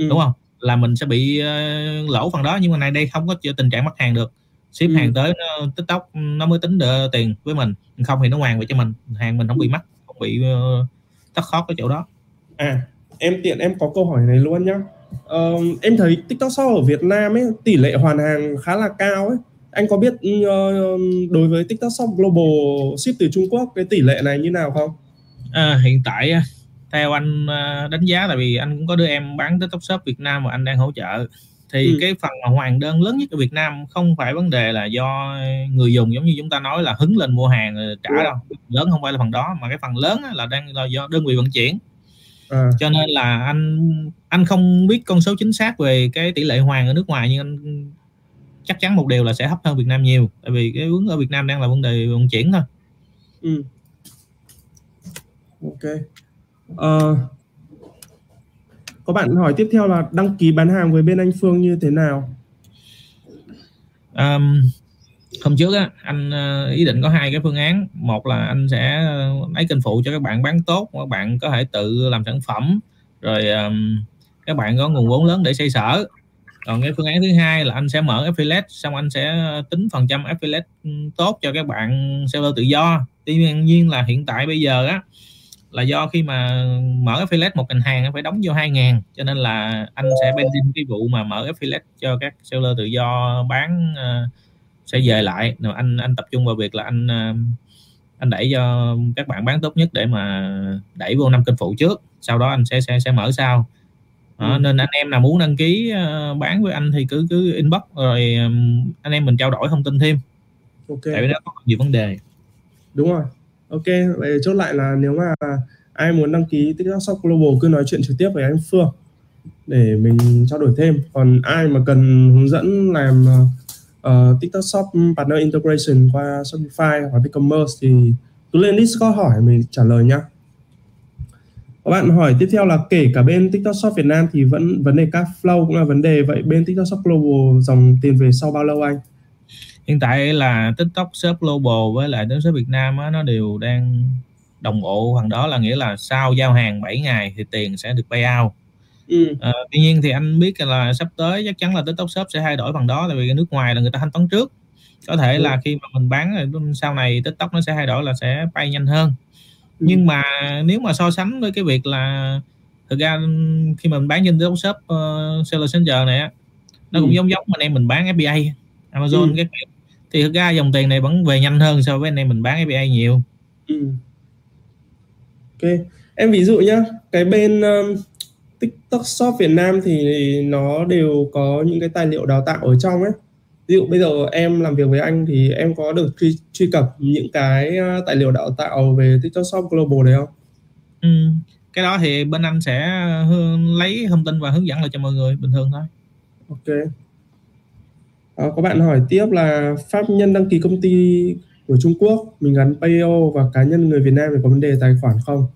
đúng không? Là mình sẽ bị lỗ phần đó. Nhưng mà này đây không có tình trạng mắc hàng được. Ship hàng tới nó, TikTok nó mới tính được tiền với mình, không thì nó hoàn về cho mình, hàng mình không bị mắc, không bị thất thoát cái chỗ đó. Em tiện em có câu hỏi này luôn nhá. Em thấy TikTok Shop ở Việt Nam ấy tỷ lệ hoàn hàng khá là cao ấy. Anh có biết đối với TikTok Shop Global ship từ Trung Quốc cái tỷ lệ này như nào không? Hiện tại theo anh đánh giá, tại vì anh cũng có đứa em bán TikTok Shop Việt Nam mà anh đang hỗ trợ, thì cái phần mà hoàn đơn lớn nhất ở Việt Nam không phải vấn đề là do người dùng giống như chúng ta nói là hứng lên mua hàng rồi trả đâu. Lớn không phải là phần đó, mà cái phần lớn là đang là do đơn vị vận chuyển. Cho nên là anh không biết con số chính xác về cái tỷ lệ hoàn ở nước ngoài, nhưng anh chắc chắn một điều là sẽ thấp hơn Việt Nam nhiều, tại vì cái vướng ở Việt Nam đang là vấn đề vận chuyển thôi. Ok. Có bạn hỏi tiếp theo là đăng ký bán hàng với bên anh Phương như thế nào? Hôm trước á, anh ý định có 2 cái phương án. Một là anh sẽ lấy kênh phụ cho các bạn bán tốt, các bạn có thể tự làm sản phẩm, rồi các bạn có nguồn vốn lớn để xây sở. Còn cái phương án thứ hai là anh sẽ mở affiliate, xong anh sẽ tính phần trăm affiliate tốt cho các bạn seller tự do. Tuy nhiên là hiện tại bây giờ á, là do khi mà mở affiliate một ngành hàng phải đóng vô 2.000, cho nên là anh sẽ pending cái vụ mà mở affiliate cho các seller tự do bán sẽ về lại. Rồi anh tập trung vào việc là anh đẩy cho các bạn bán tốt nhất để mà đẩy vô 5 kênh phụ trước, sau đó anh sẽ mở sau. Nên anh em nào muốn đăng ký bán với anh thì cứ inbox rồi anh em mình trao đổi thông tin thêm. Ok. Tại vì nó có nhiều vấn đề. Đúng rồi. Ok, vậy chốt lại là nếu mà ai muốn đăng ký TikTok Shop Global cứ nói chuyện trực tiếp với anh Phương để mình trao đổi thêm. Còn ai mà cần hướng dẫn làm TikTok Shop Partner Integration qua Shopify hoặc BigCommerce thì cứ lên Discord hỏi mình trả lời nhá. Các bạn hỏi tiếp theo là kể cả bên TikTok Shop Việt Nam thì vẫn vấn đề cash flow cũng là vấn đề. Vậy bên TikTok Shop Global dòng tiền về sau bao lâu anh? Hiện tại là TikTok Shop Global với lại TikTok Shop Việt Nam á, nó đều đang đồng bộ. Thằng đó là nghĩa là sau giao hàng 7 ngày thì tiền sẽ được payout. Tuy nhiên thì anh biết là sắp tới chắc chắn là TikTok Shop sẽ thay đổi phần đó, tại vì nước ngoài là người ta thanh toán trước. Có thể là khi mà mình bán sau này TikTok nó sẽ thay đổi là sẽ pay nhanh hơn. Nhưng mà nếu mà so sánh với cái việc là thực ra khi mà mình bán trên TikTok Shop Seller Center này á, nó cũng giống mình em mình bán FBA Amazon cái thì thực ra dòng tiền này vẫn về nhanh hơn so với anh em mình bán FBA nhiều. Ok, em ví dụ nhá, cái bên TikTok Shop Việt Nam thì nó đều có những cái tài liệu đào tạo ở trong ấy. Ví dụ bây giờ em làm việc với anh thì em có được truy cập những cái tài liệu đào tạo về TikTok Shop Global đấy không? Cái đó thì bên anh sẽ lấy thông tin và hướng dẫn lại cho mọi người bình thường thôi. Ok. Có bạn hỏi tiếp là pháp nhân đăng ký công ty của Trung Quốc mình gắn PO và cá nhân người Việt Nam thì có vấn đề tài khoản không?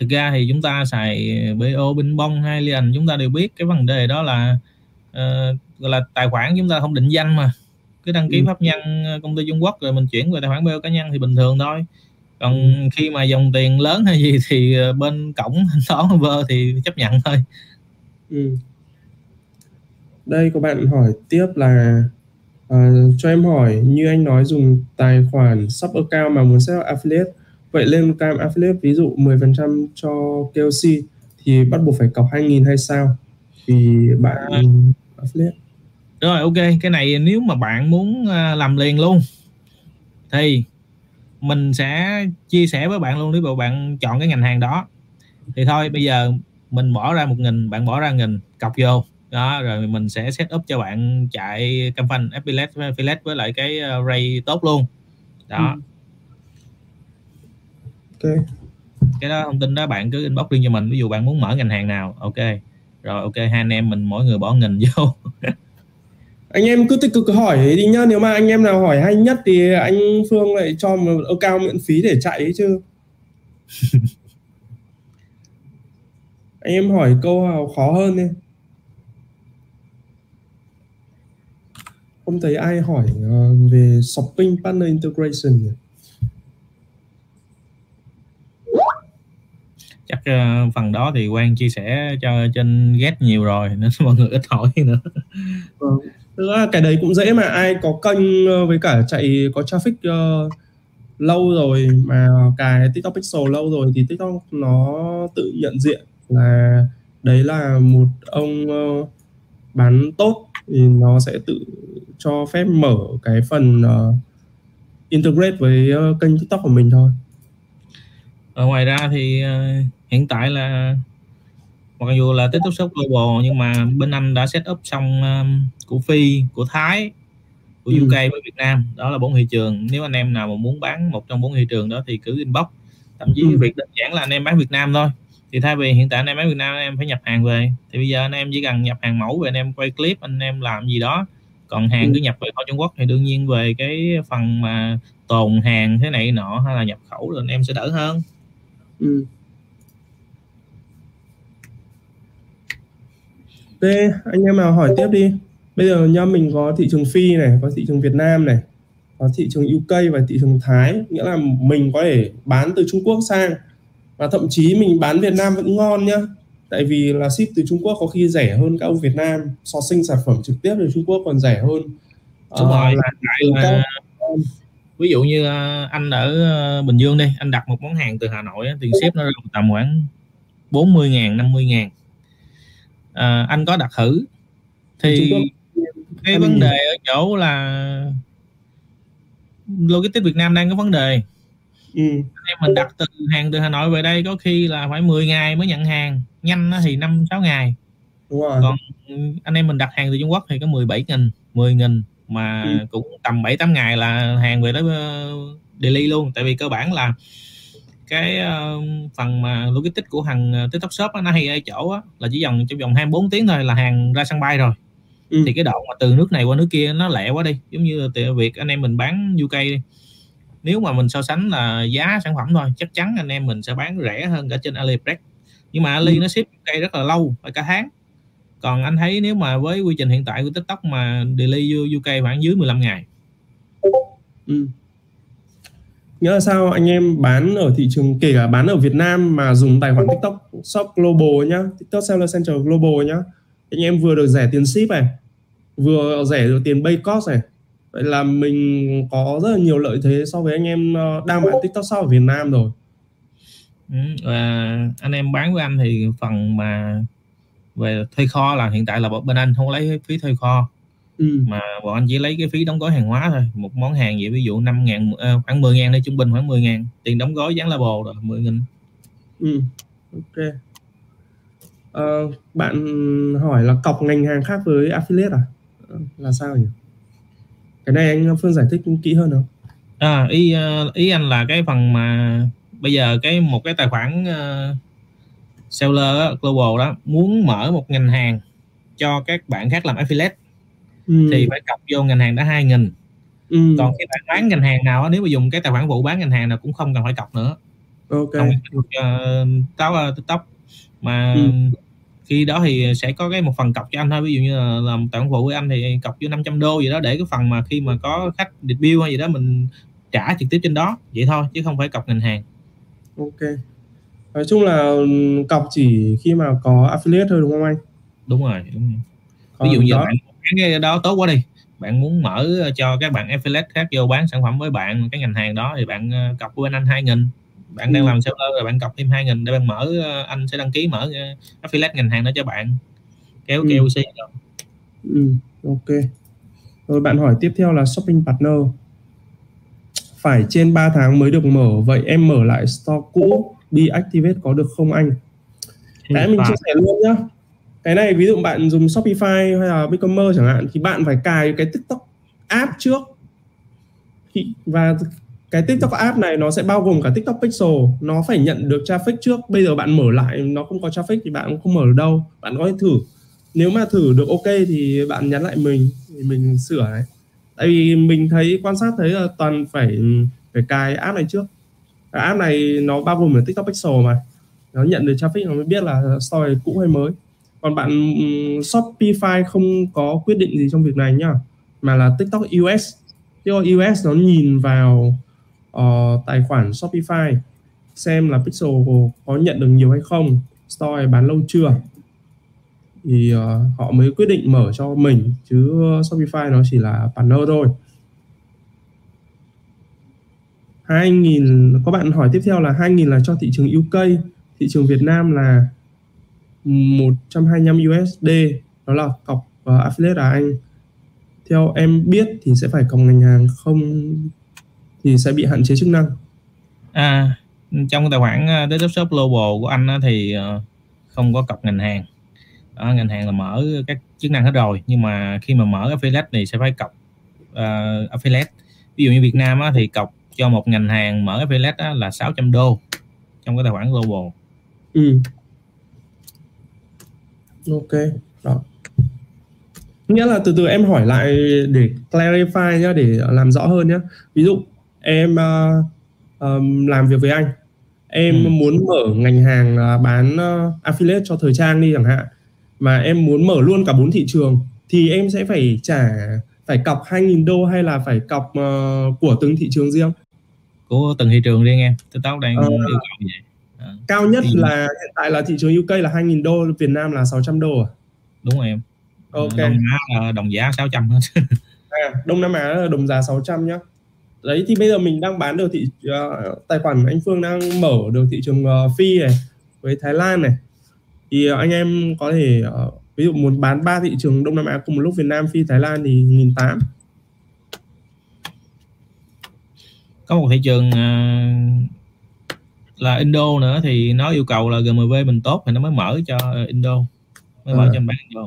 Thực ra thì chúng ta xài PO, Binh Bong hay Liền chúng ta đều biết cái vấn đề đó là gọi là tài khoản chúng ta không định danh mà cứ đăng ký pháp nhân công ty Trung Quốc rồi mình chuyển về tài khoản PO cá nhân thì bình thường thôi. Còn khi mà dòng tiền lớn hay gì thì bên cổng thanh toán vơ thì chấp nhận thôi. Đây có bạn hỏi tiếp là cho em hỏi như anh nói dùng tài khoản shop account mà muốn set up affiliate, vậy lên cam affiliate ví dụ 10% cho KOC thì bắt buộc phải cọc 2.000 hay sao? Thì bạn affiliate. Rồi ok, cái này nếu mà bạn muốn làm liền luôn thì mình sẽ chia sẻ với bạn luôn, nếu mà bạn chọn cái ngành hàng đó thì thôi bây giờ mình bỏ ra 1.000, bạn bỏ ra 1.000 cọc vô. Đó, rồi mình sẽ set up cho bạn chạy campaign affiliate với lại cái rate tốt luôn. Đó. Ok. Cái đó thông tin đó bạn cứ inbox riêng cho mình, ví dụ bạn muốn mở ngành hàng nào. Ok. Rồi ok, hai anh em mình mỗi người bỏ 1.000 vô. Anh em cứ tích cực hỏi đi nhá, nếu mà anh em nào hỏi hay nhất thì anh Phương lại cho một account miễn phí để chạy chứ. Anh em hỏi câu khó hơn đi. Không thấy ai hỏi về Shopping Partner Integration nhỉ? Chắc phần đó thì Quang chia sẻ cho trên Get nhiều rồi nên mọi người ít hỏi nữa. Thực ra cái đấy cũng dễ mà, ai có kênh với cả chạy có traffic lâu rồi mà cái TikTok Pixel lâu rồi thì TikTok nó tự nhận diện là đấy là một ông bán tốt thì nó sẽ tự cho phép mở cái phần integrate với kênh TikTok của mình thôi. Ở ngoài ra thì hiện tại là mặc dù là TikTok Shop Global nhưng mà bên anh đã set up xong của Phi, của Thái, của UK với Việt Nam. Đó là 4 thị trường. Nếu anh em nào mà muốn bán một trong 4 thị trường đó thì cứ inbox. Thậm chí việc đơn giản là anh em bán Việt Nam thôi. Thì thay vì hiện tại anh em bán Việt Nam anh em phải nhập hàng về thì bây giờ anh em chỉ cần nhập hàng mẫu về, anh em quay clip, anh em làm gì đó. Còn hàng cứ nhập về khỏi Trung Quốc thì đương nhiên về cái phần mà tồn hàng thế này nọ hay là nhập khẩu rồi anh em sẽ đỡ hơn. Ok, anh em nào hỏi tiếp đi. Bây giờ nha, mình có thị trường Phi này, có thị trường Việt Nam này, có thị trường UK và thị trường Thái. Nghĩa là mình có thể bán từ Trung Quốc sang. Và thậm chí mình bán Việt Nam vẫn ngon nhá. Tại vì là ship từ Trung Quốc có khi rẻ hơn các ông Việt Nam, so sánh sản phẩm trực tiếp từ Trung Quốc còn rẻ hơn. Rồi, là ví dụ như anh ở Bình Dương đi, anh đặt một món hàng từ Hà Nội, tiền ship nó tầm khoảng 40.000, 50.000. Anh có đặt thử thì cái vấn đề ở chỗ là logistics Việt Nam đang có vấn đề. Mình đặt từ hàng từ Hà Nội về đây có khi là phải 10 ngày mới nhận hàng, nhanh thì 5-6 ngày. Đúng rồi. Còn anh em mình đặt hàng từ Trung Quốc thì có 17.000, 10.000 mà cũng tầm 7-8 ngày là hàng về đó delivery luôn. Tại vì cơ bản là cái phần mà logistics của hàng TikTok Shop nó hay ở chỗ đó, là chỉ trong vòng 24 tiếng thôi là hàng ra sân bay rồi. Thì cái đoạn mà từ nước này qua nước kia nó lẹ quá đi, giống như việc anh em mình bán UK đi. Nếu mà mình so sánh là giá sản phẩm thôi, chắc chắn anh em mình sẽ bán rẻ hơn cả trên AliExpress. Nhưng mà Ali nó ship UK rất là lâu, phải cả tháng. Còn anh thấy nếu mà với quy trình hiện tại của TikTok mà delay vô UK khoảng dưới 15 ngày. Nghĩa là sao anh em bán ở thị trường, kể cả bán ở Việt Nam mà dùng tài khoản TikTok Shop Global nhá, TikTok Seller Center Global nhá, anh em vừa được rẻ tiền ship này, vừa rẻ được tiền base cost này. Vậy là mình có rất là nhiều lợi thế so với anh em đang bán TikTok Shop ở Việt Nam rồi. Anh em bán với anh thì phần mà về thuê kho là hiện tại là bên anh không lấy phí thuê kho, mà bọn anh chỉ lấy cái phí đóng gói hàng hóa thôi. Một món hàng vậy ví dụ 5.000, khoảng 10.000 đây, trung bình khoảng 10.000, tiền đóng gói dán label rồi 10.000. Ok. Bạn hỏi là cọc ngành hàng khác với affiliate à? Là sao nhỉ? Cái này anh Phương giải thích kỹ hơn không? Ý anh là cái phần mà bây giờ cái một cái tài khoản seller đó, global đó, muốn mở một ngành hàng cho các bạn khác làm affiliate thì phải cọc vô ngành hàng đã 2.000. Còn khi bạn bán ngành hàng nào đó, nếu mà dùng cái tài khoản vụ bán ngành hàng nào cũng không cần phải cọc nữa. Ok. TikTok mà khi đó thì sẽ có cái một phần cọc cho anh thôi, ví dụ như là làm tài khoản vụ với anh thì cọc vô $500 vậy đó, để cái phần mà khi mà có khách bill hay gì đó mình trả trực tiếp trên đó vậy thôi, chứ không phải cọc ngành hàng. Ok. Nói chung là cọc chỉ khi mà có affiliate thôi đúng không anh? Đúng rồi. Ví dụ như bạn bán cái đó tốt quá đi, bạn muốn mở cho các bạn affiliate khác vô bán sản phẩm với bạn cái ngành hàng đó thì bạn cọc của anh 2.000. Bạn đang làm seller rồi bạn cọc thêm 2.000 để bạn mở, anh sẽ đăng ký mở affiliate ngành hàng đó cho bạn, kéo KOC rồi. Ok. Rồi bạn hỏi tiếp theo là shopping partner phải trên 3 tháng mới được mở, vậy em mở lại store cũ deactivate có được không anh? Cái mình chia sẻ luôn nhá. Cái này ví dụ bạn dùng Shopify hay là BigCommerce chẳng hạn thì bạn phải cài cái TikTok app trước. Và cái TikTok app này nó sẽ bao gồm cả TikTok Pixel, nó phải nhận được traffic trước. Bây giờ bạn mở lại nó không có traffic thì bạn cũng không mở được đâu. Bạn có thể thử. Nếu mà thử được ok thì bạn nhắn lại mình thì mình sửa này. Tại vì mình quan sát thấy là toàn phải cài app này trước. Cái app này nó bao gồm là TikTok Pixel mà. Nó nhận được traffic nó mới biết là store cũ hay mới. Còn bạn Shopify không có quyết định gì trong việc này nhá. Mà là TikTok US. TikTok US nó nhìn vào tài khoản Shopify xem là Pixel có nhận được nhiều hay không, store bán lâu chưa, thì họ mới quyết định mở cho mình, chứ Shopify nó chỉ là partner thôi. 2.000, có bạn hỏi tiếp theo là 2.000 là cho thị trường UK, thị trường Việt Nam là 125 USD, đó là cọc affiliate à anh? Theo em biết thì sẽ phải cọc ngành hàng không thì sẽ bị hạn chế chức năng. Trong tài khoản TikTok Shop Global của anh thì không có cọc ngành hàng. Đó, ngành hàng là mở các chức năng hết rồi, nhưng mà khi mà mở affiliate thì sẽ phải cọc affiliate. Ví dụ như Việt Nam thì cọc cho một ngành hàng mở affiliate là $600 trong cái tài khoản Global. Ok. Đó. Nghĩa là từ từ em hỏi lại để clarify nhá, để làm rõ hơn nhá. Ví dụ em làm việc với anh, em muốn mở ngành hàng bán affiliate cho thời trang đi chẳng hạn, mà em muốn mở luôn cả 4 thị trường thì em sẽ phải cọc $2.000 hay là phải cọc của từng thị trường riêng? Của từng thị trường riêng em. Tôi tao đang Cao nhất thì... là hiện tại là thị trường UK là 2.000 đô, Việt Nam là 600 đô à? Đúng rồi em. Ok. Đông Á là đồng giá 600 hết. À, Đông Nam Á là đồng giá 600 nhá. Đấy thì bây giờ mình đang bán được tài khoản anh Phương đang mở được thị trường Phi này với Thái Lan này. Thì anh em có thể ví dụ muốn bán 3 thị trường Đông Nam Á cùng một lúc Việt Nam, Phi, Thái Lan thì 1.800. Có một thị trường là Indo nữa thì nó yêu cầu là GMV mình tốt thì nó mới mở cho Indo, mới mở cho em bán Indo.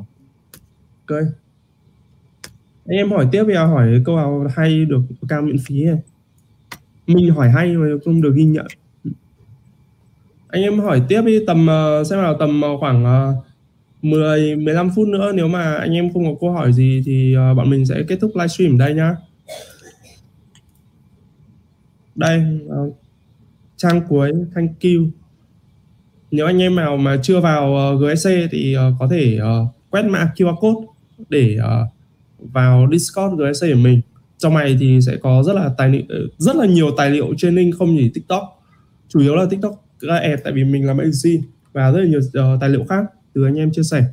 Ok. Anh em hỏi tiếp, hỏi câu nào hay được cao miễn phí này. Mình hỏi hay mà không được ghi nhận. Anh em hỏi tiếp đi, tầm xem nào tầm khoảng 10-15 phút nữa, nếu mà anh em không có câu hỏi gì thì bọn mình sẽ kết thúc livestream ở đây nhá. Đây, trang cuối, thank you. Nếu anh em nào mà chưa vào GSC thì có thể quét mã QR code để vào Discord GSC của mình. Trong này thì sẽ có rất là nhiều tài liệu training, không chỉ TikTok, chủ yếu là TikTok Ads tại vì mình làm agency, và rất là nhiều tài liệu khác từ anh em chia sẻ.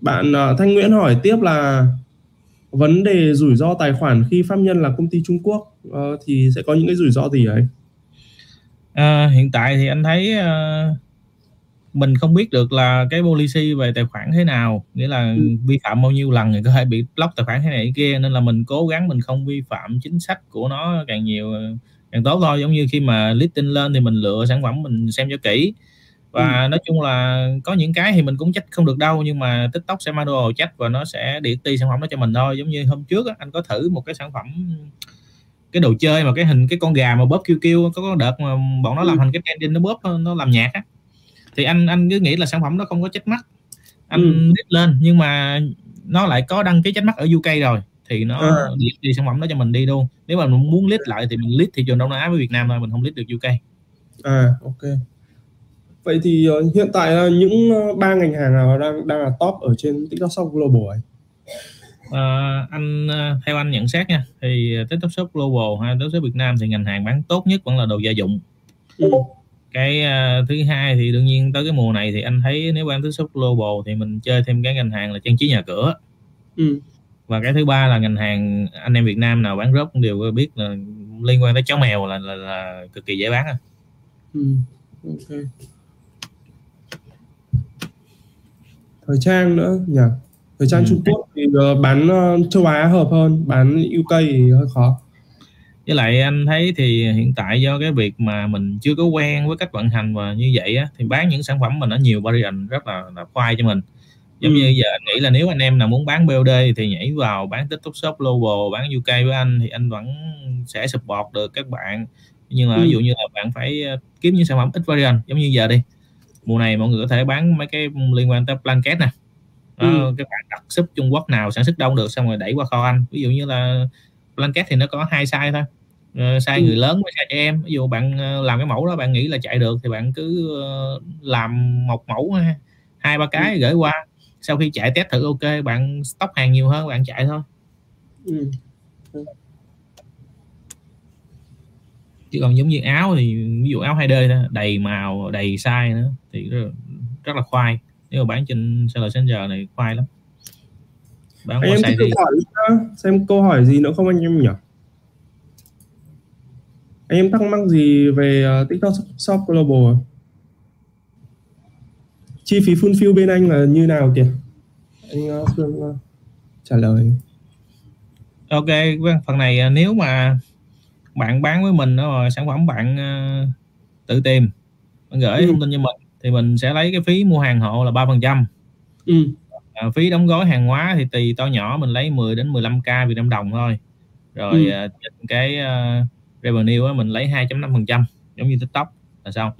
Bạn Thanh Nguyễn hỏi tiếp là vấn đề rủi ro tài khoản khi pháp nhân là công ty Trung Quốc thì sẽ có những cái rủi ro gì ấy? Hiện tại thì anh thấy mình không biết được là cái policy về tài khoản thế nào, nghĩa là vi phạm bao nhiêu lần thì có thể bị block tài khoản thế này thế kia, nên là mình cố gắng mình không vi phạm chính sách của nó càng nhiều càng tốt thôi. Giống như khi mà listing lên thì mình lựa sản phẩm mình xem cho kỹ, và nói chung là có những cái thì mình cũng trách không được đâu, nhưng mà TikTok sẽ manual trách và nó sẽ DT sản phẩm đó cho mình thôi. Giống như hôm trước á, anh có thử một cái sản phẩm, cái đồ chơi mà cái hình cái con gà mà bóp kêu kêu, có đợt mà bọn nó làm thành cái trending, nó bóp nó làm nhạc á, thì anh cứ nghĩ là sản phẩm nó không có check mark, anh đít lên, nhưng mà nó lại có đăng ký check mark ở UK rồi thì nó đi sản phẩm đó cho mình đi luôn. Nếu mà mình muốn list lại thì mình list thị trường Đông Nam Á với Việt Nam thôi, mình không list được UK. Ok. Vậy thì hiện tại là những 3 ngành hàng nào đang là top ở trên TikTok Shop Global ấy? Anh theo anh nhận xét nha, thì TikTok Shop Global hay TikTok Shop Việt Nam thì ngành hàng bán tốt nhất vẫn là đồ gia dụng. Cái thứ hai thì đương nhiên tới cái mùa này thì anh thấy nếu bán TikTok Shop Global thì mình chơi thêm cái ngành hàng là trang trí nhà cửa. Và cái thứ ba là ngành hàng anh em Việt Nam nào bán rớp cũng đều biết là liên quan tới chó mèo là cực kỳ dễ bán. Ok. Thời trang nữa nhỉ? Thời trang Trung Quốc thì bán châu Á hợp hơn, bán UK thì hơi khó. Với lại anh thấy thì hiện tại do cái việc mà mình chưa có quen với cách vận hành và như vậy á, thì bán những sản phẩm mình ở nhiều variant rất là khoai cho mình. Giống như giờ anh nghĩ là nếu anh em nào muốn bán BOD thì nhảy vào bán TikTok Shop Global, bán UK với anh thì anh vẫn sẽ support được các bạn. Nhưng mà ví dụ như là bạn phải kiếm những sản phẩm ít variant, giống như giờ đi. Mùa này mọi người có thể bán mấy cái liên quan tới blanket nè. Các bạn đặt shop Trung Quốc nào sản xuất đâu được, xong rồi đẩy qua kho anh. Ví dụ như là blanket thì nó có 2 size thôi, size người lớn với size trẻ em. Ví dụ bạn làm cái mẫu đó bạn nghĩ là chạy được thì bạn cứ làm một mẫu 2-3 cái gửi qua, sau khi chạy test thử ok bạn stock hàng nhiều hơn bạn chạy thôi. Chứ còn giống như áo thì ví dụ áo 2D đó, đầy màu đầy size nữa thì rất là khoai. Nếu mà bán trên seller này khoai lắm. Bán em thích thì... xem câu hỏi gì nữa không anh em nhỉ? Anh em thắc mắc gì về TikTok Shop Global? Chi phí fulfill bên anh là như nào kìa? Anh Phương trả lời. Ok, phần này nếu mà bạn bán với mình rồi sản phẩm bạn tự tìm, bạn gửi thông tin cho mình thì mình sẽ lấy cái phí mua hàng hộ là 3%. Phí đóng gói hàng hóa thì tùy to nhỏ mình lấy 10-15k Việt Nam đồng thôi. Rồi trên cái revenue á mình lấy 2.5%, giống như TikTok là sao?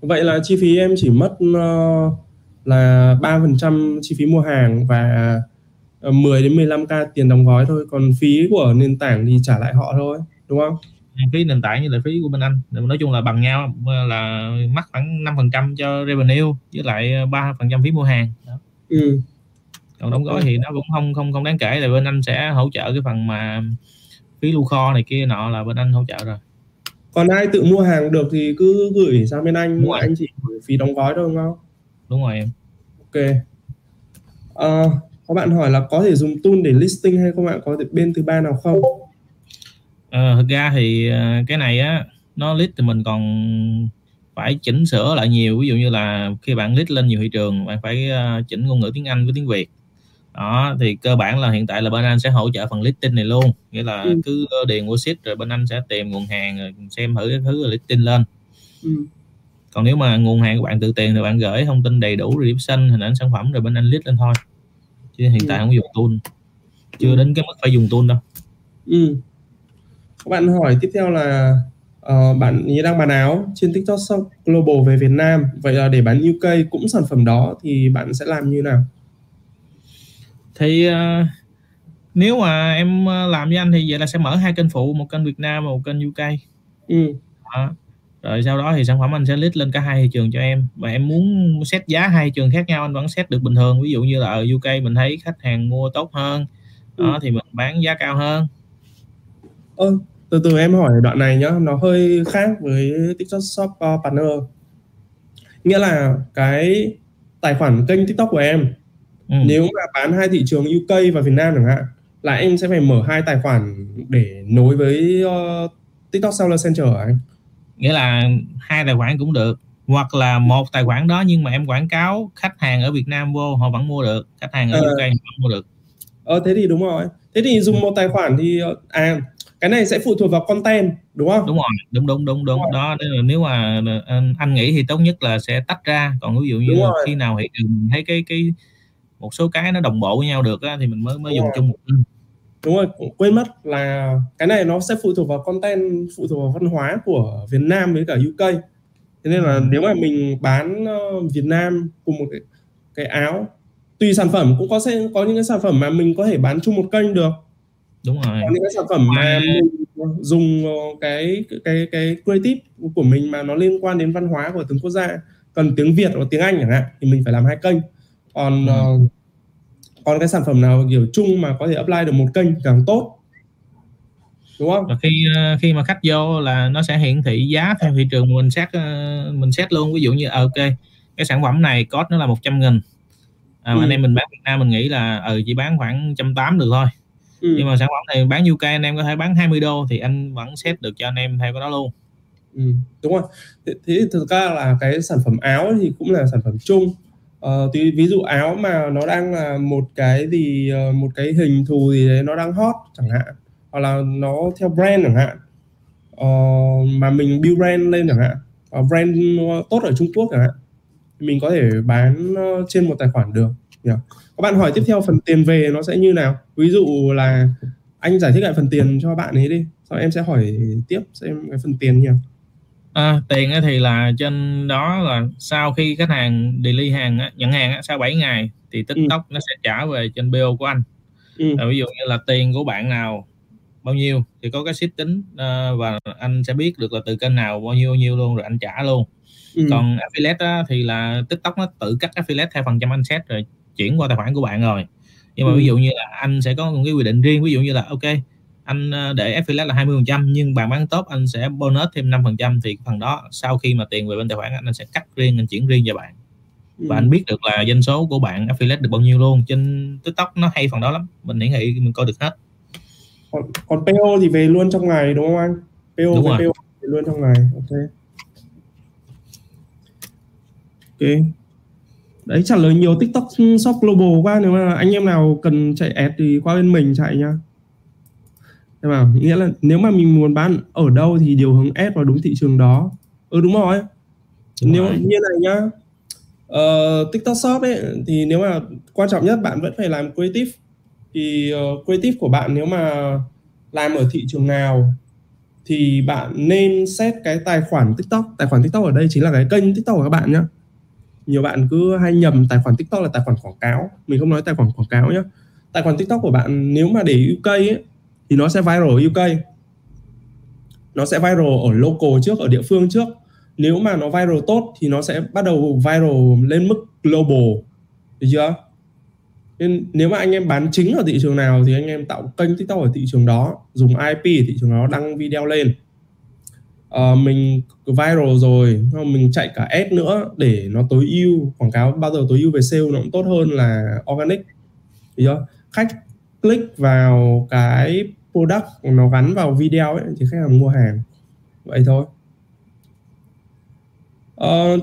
Vậy là chi phí em chỉ mất là 3% chi phí mua hàng và 10-15k tiền đóng gói thôi, còn phí của nền tảng thì trả lại họ thôi, đúng không? Phí nền tảng như là phí của bên anh, nói chung là bằng nhau, là mắc khoảng 5% cho revenue với lại 3% phí mua hàng. Còn đóng gói thì nó cũng không đáng kể, là bên anh sẽ hỗ trợ cái phần mà phí lưu kho này kia nọ là bên anh hỗ trợ rồi. Còn ai tự mua hàng được thì cứ gửi sang bên anh, mua anh chỉ gửi phí đóng gói thôi đúng không? Đúng rồi em. Ok. Có bạn hỏi là có thể dùng tool để listing hay không ạ? Có bên thứ ba nào không? Thực ra thì cái này á, nó list thì mình còn phải chỉnh sửa lại nhiều. Ví dụ như là khi bạn list lên nhiều thị trường, bạn phải chỉnh ngôn ngữ tiếng Anh với tiếng Việt. Đó, thì cơ bản là hiện tại là bên anh sẽ hỗ trợ phần listing này luôn. Nghĩa là cứ điền website rồi bên anh sẽ tìm nguồn hàng rồi xem thử cái thứ listing lên. Còn nếu mà nguồn hàng của bạn tự tiền thì bạn gửi thông tin đầy đủ, description, hình ảnh sản phẩm rồi bên anh list lên thôi. Chứ hiện tại không dùng tool. Chưa đến cái mức phải dùng tool đâu. Các bạn hỏi tiếp theo là bạn như đang bán áo trên TikTok Shop Global về Việt Nam. Vậy là để bán UK cũng sản phẩm đó thì bạn sẽ làm như nào? Thì nếu mà em làm với anh thì vậy là sẽ mở hai kênh phụ, một kênh Việt Nam và một kênh UK. Đó. Rồi sau đó thì sản phẩm anh sẽ list lên cả hai thị trường cho em. Và em muốn set giá hai thị trường khác nhau anh vẫn set được bình thường. Ví dụ như là ở UK mình thấy khách hàng mua tốt hơn đó, thì mình bán giá cao hơn. Từ từ em hỏi đoạn này nhá, nó hơi khác với TikTok Shop Partner. Nghĩa là cái tài khoản kênh TikTok của em, nếu mà bán hai thị trường UK và Việt Nam chẳng hạn, là em sẽ phải mở hai tài khoản để nối với TikTok Seller Center hả anh? Nghĩa là hai tài khoản cũng được, hoặc là một tài khoản đó nhưng mà em quảng cáo khách hàng ở Việt Nam vô họ vẫn mua được, khách hàng ở UK vẫn mua được. Thế thì đúng rồi. Thế thì dùng một tài khoản thì cái này sẽ phụ thuộc vào content đúng không? Đúng rồi, đúng. Đó, nếu mà anh nghĩ thì tốt nhất là sẽ tách ra. Còn ví dụ như khi nào thị trường thấy cái một số cái nó đồng bộ với nhau được á, thì mình mới dùng chung một. Đúng rồi, quên mất là cái này nó sẽ phụ thuộc vào content, phụ thuộc vào văn hóa của Việt Nam với cả UK. Thế nên là nếu mà mình bán Việt Nam cùng một cái áo, tùy sản phẩm cũng có những cái sản phẩm mà mình có thể bán chung một kênh được. Đúng rồi. Có những cái sản phẩm mà mình dùng cái creative của mình mà nó liên quan đến văn hóa của từng quốc gia, cần tiếng Việt hoặc tiếng Anh chẳng hạn, thì mình phải làm hai kênh. Còn cái sản phẩm nào kiểu chung mà có thể apply được một kênh càng tốt, đúng không? Và khi mà khách vô là nó sẽ hiển thị giá theo thị trường mình set luôn. Ví dụ như ok, cái sản phẩm này cost nó là 100.000, anh em mình bán Việt Nam mình nghĩ là chỉ bán khoảng 180 được thôi. Nhưng mà sản phẩm này bán UK anh em có thể bán $20 thì anh vẫn set được cho anh em theo cái đó luôn. Đúng rồi. Thế thực ra là cái sản phẩm áo thì cũng là sản phẩm chung. Thì ví dụ áo mà nó đang là một cái hình thù gì đấy nó đang hot chẳng hạn, hoặc là nó theo brand chẳng hạn, mà mình build brand lên chẳng hạn, brand tốt ở Trung Quốc chẳng hạn, mình có thể bán trên một tài khoản được. Các bạn hỏi tiếp theo phần tiền về nó sẽ như nào? Ví dụ là anh giải thích lại phần tiền cho bạn ấy đi, sau em sẽ hỏi tiếp xem cái phần tiền nhỉ. Tiền thì là trên đó là sau khi khách hàng delivery hàng nhận hàng sau 7 ngày thì TikTok nó sẽ trả về trên PO của anh. Ví dụ như là tiền của bạn nào bao nhiêu thì có cái sheet tính và anh sẽ biết được là từ kênh nào bao nhiêu luôn rồi anh trả luôn. Còn affiliate thì là TikTok nó tự cắt affiliate theo phần trăm anh set rồi chuyển qua tài khoản của bạn rồi. Nhưng mà ví dụ như là anh sẽ có một cái quy định riêng, ví dụ như là ok anh để affiliate là 20% nhưng bạn bán top anh sẽ bonus thêm 5%, thì phần đó sau khi mà tiền về bên tài khoản anh sẽ cắt riêng, anh chuyển riêng cho bạn. Và anh biết được là doanh số của bạn affiliate được bao nhiêu luôn. Trên TikTok nó hay phần đó lắm, mình hiển thị mình coi được hết. Còn PO thì về luôn trong ngày đúng không anh? PO về luôn trong ngày. Ok. Đấy, trả lời nhiều TikTok Shop Global quá, nếu mà anh em nào cần chạy ad thì qua bên mình chạy nha. Mà, nghĩa là nếu mà mình muốn bán ở đâu thì điều hướng ad vào đúng thị trường đó. Đúng rồi. Nếu như này nhá, TikTok Shop ấy thì nếu mà quan trọng nhất bạn vẫn phải làm creative. Thì creative của bạn nếu mà làm ở thị trường nào thì bạn nên set cái tài khoản TikTok. Tài khoản TikTok ở đây chính là cái kênh TikTok của các bạn nhá. Nhiều bạn cứ hay nhầm tài khoản TikTok là tài khoản quảng cáo. Mình không nói tài khoản quảng cáo nhá. Tài khoản TikTok của bạn nếu mà để UK ấy thì nó sẽ viral ở UK, nó sẽ viral ở local trước, ở địa phương trước. Nếu mà nó viral tốt thì nó sẽ bắt đầu viral lên mức global, được chưa? Nên nếu mà anh em bán chính ở thị trường nào thì anh em tạo kênh TikTok ở thị trường đó, dùng IP ở thị trường đó đăng video lên. mình viral rồi, mình chạy cả ads nữa để nó tối ưu. Quảng cáo bao giờ tối ưu về sale nó cũng tốt hơn là organic. Khách click vào cái product nó gắn vào video ấy, thì khách hàng mua hàng. Vậy thôi.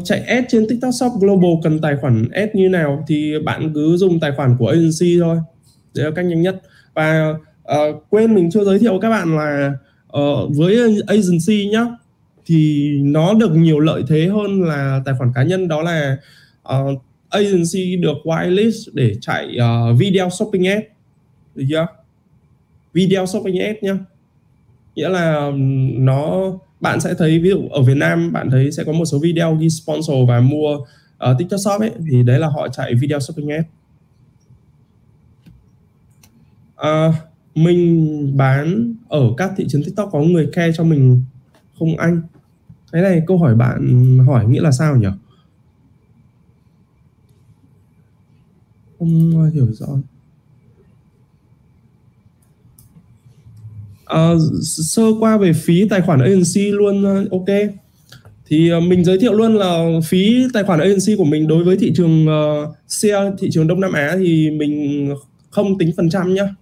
Chạy ads trên TikTok Shop Global cần tài khoản ads như nào thì bạn cứ dùng tài khoản của agency thôi. Đấy là cách nhanh nhất. Và quên mình chưa giới thiệu các bạn là với agency nhá, thì nó được nhiều lợi thế hơn là tài khoản cá nhân. Đó là agency được whitelist để chạy video shopping ads. Được chưa? Video shopping ads nhá. Nghĩa là nó, bạn sẽ thấy ví dụ ở Việt Nam bạn thấy sẽ có một số video ghi sponsor và mua TikTok Shop ấy, thì đấy là họ chạy video shopping ads. Mình bán ở các thị trấn TikTok có người care cho mình không anh? Cái này câu hỏi bạn hỏi nghĩa là sao nhỉ? Không hiểu rõ. Sơ qua về phí tài khoản agency luôn. Ok, thì mình giới thiệu luôn là phí tài khoản agency của mình đối với thị trường thị trường Đông Nam Á thì mình không tính phần trăm nhá.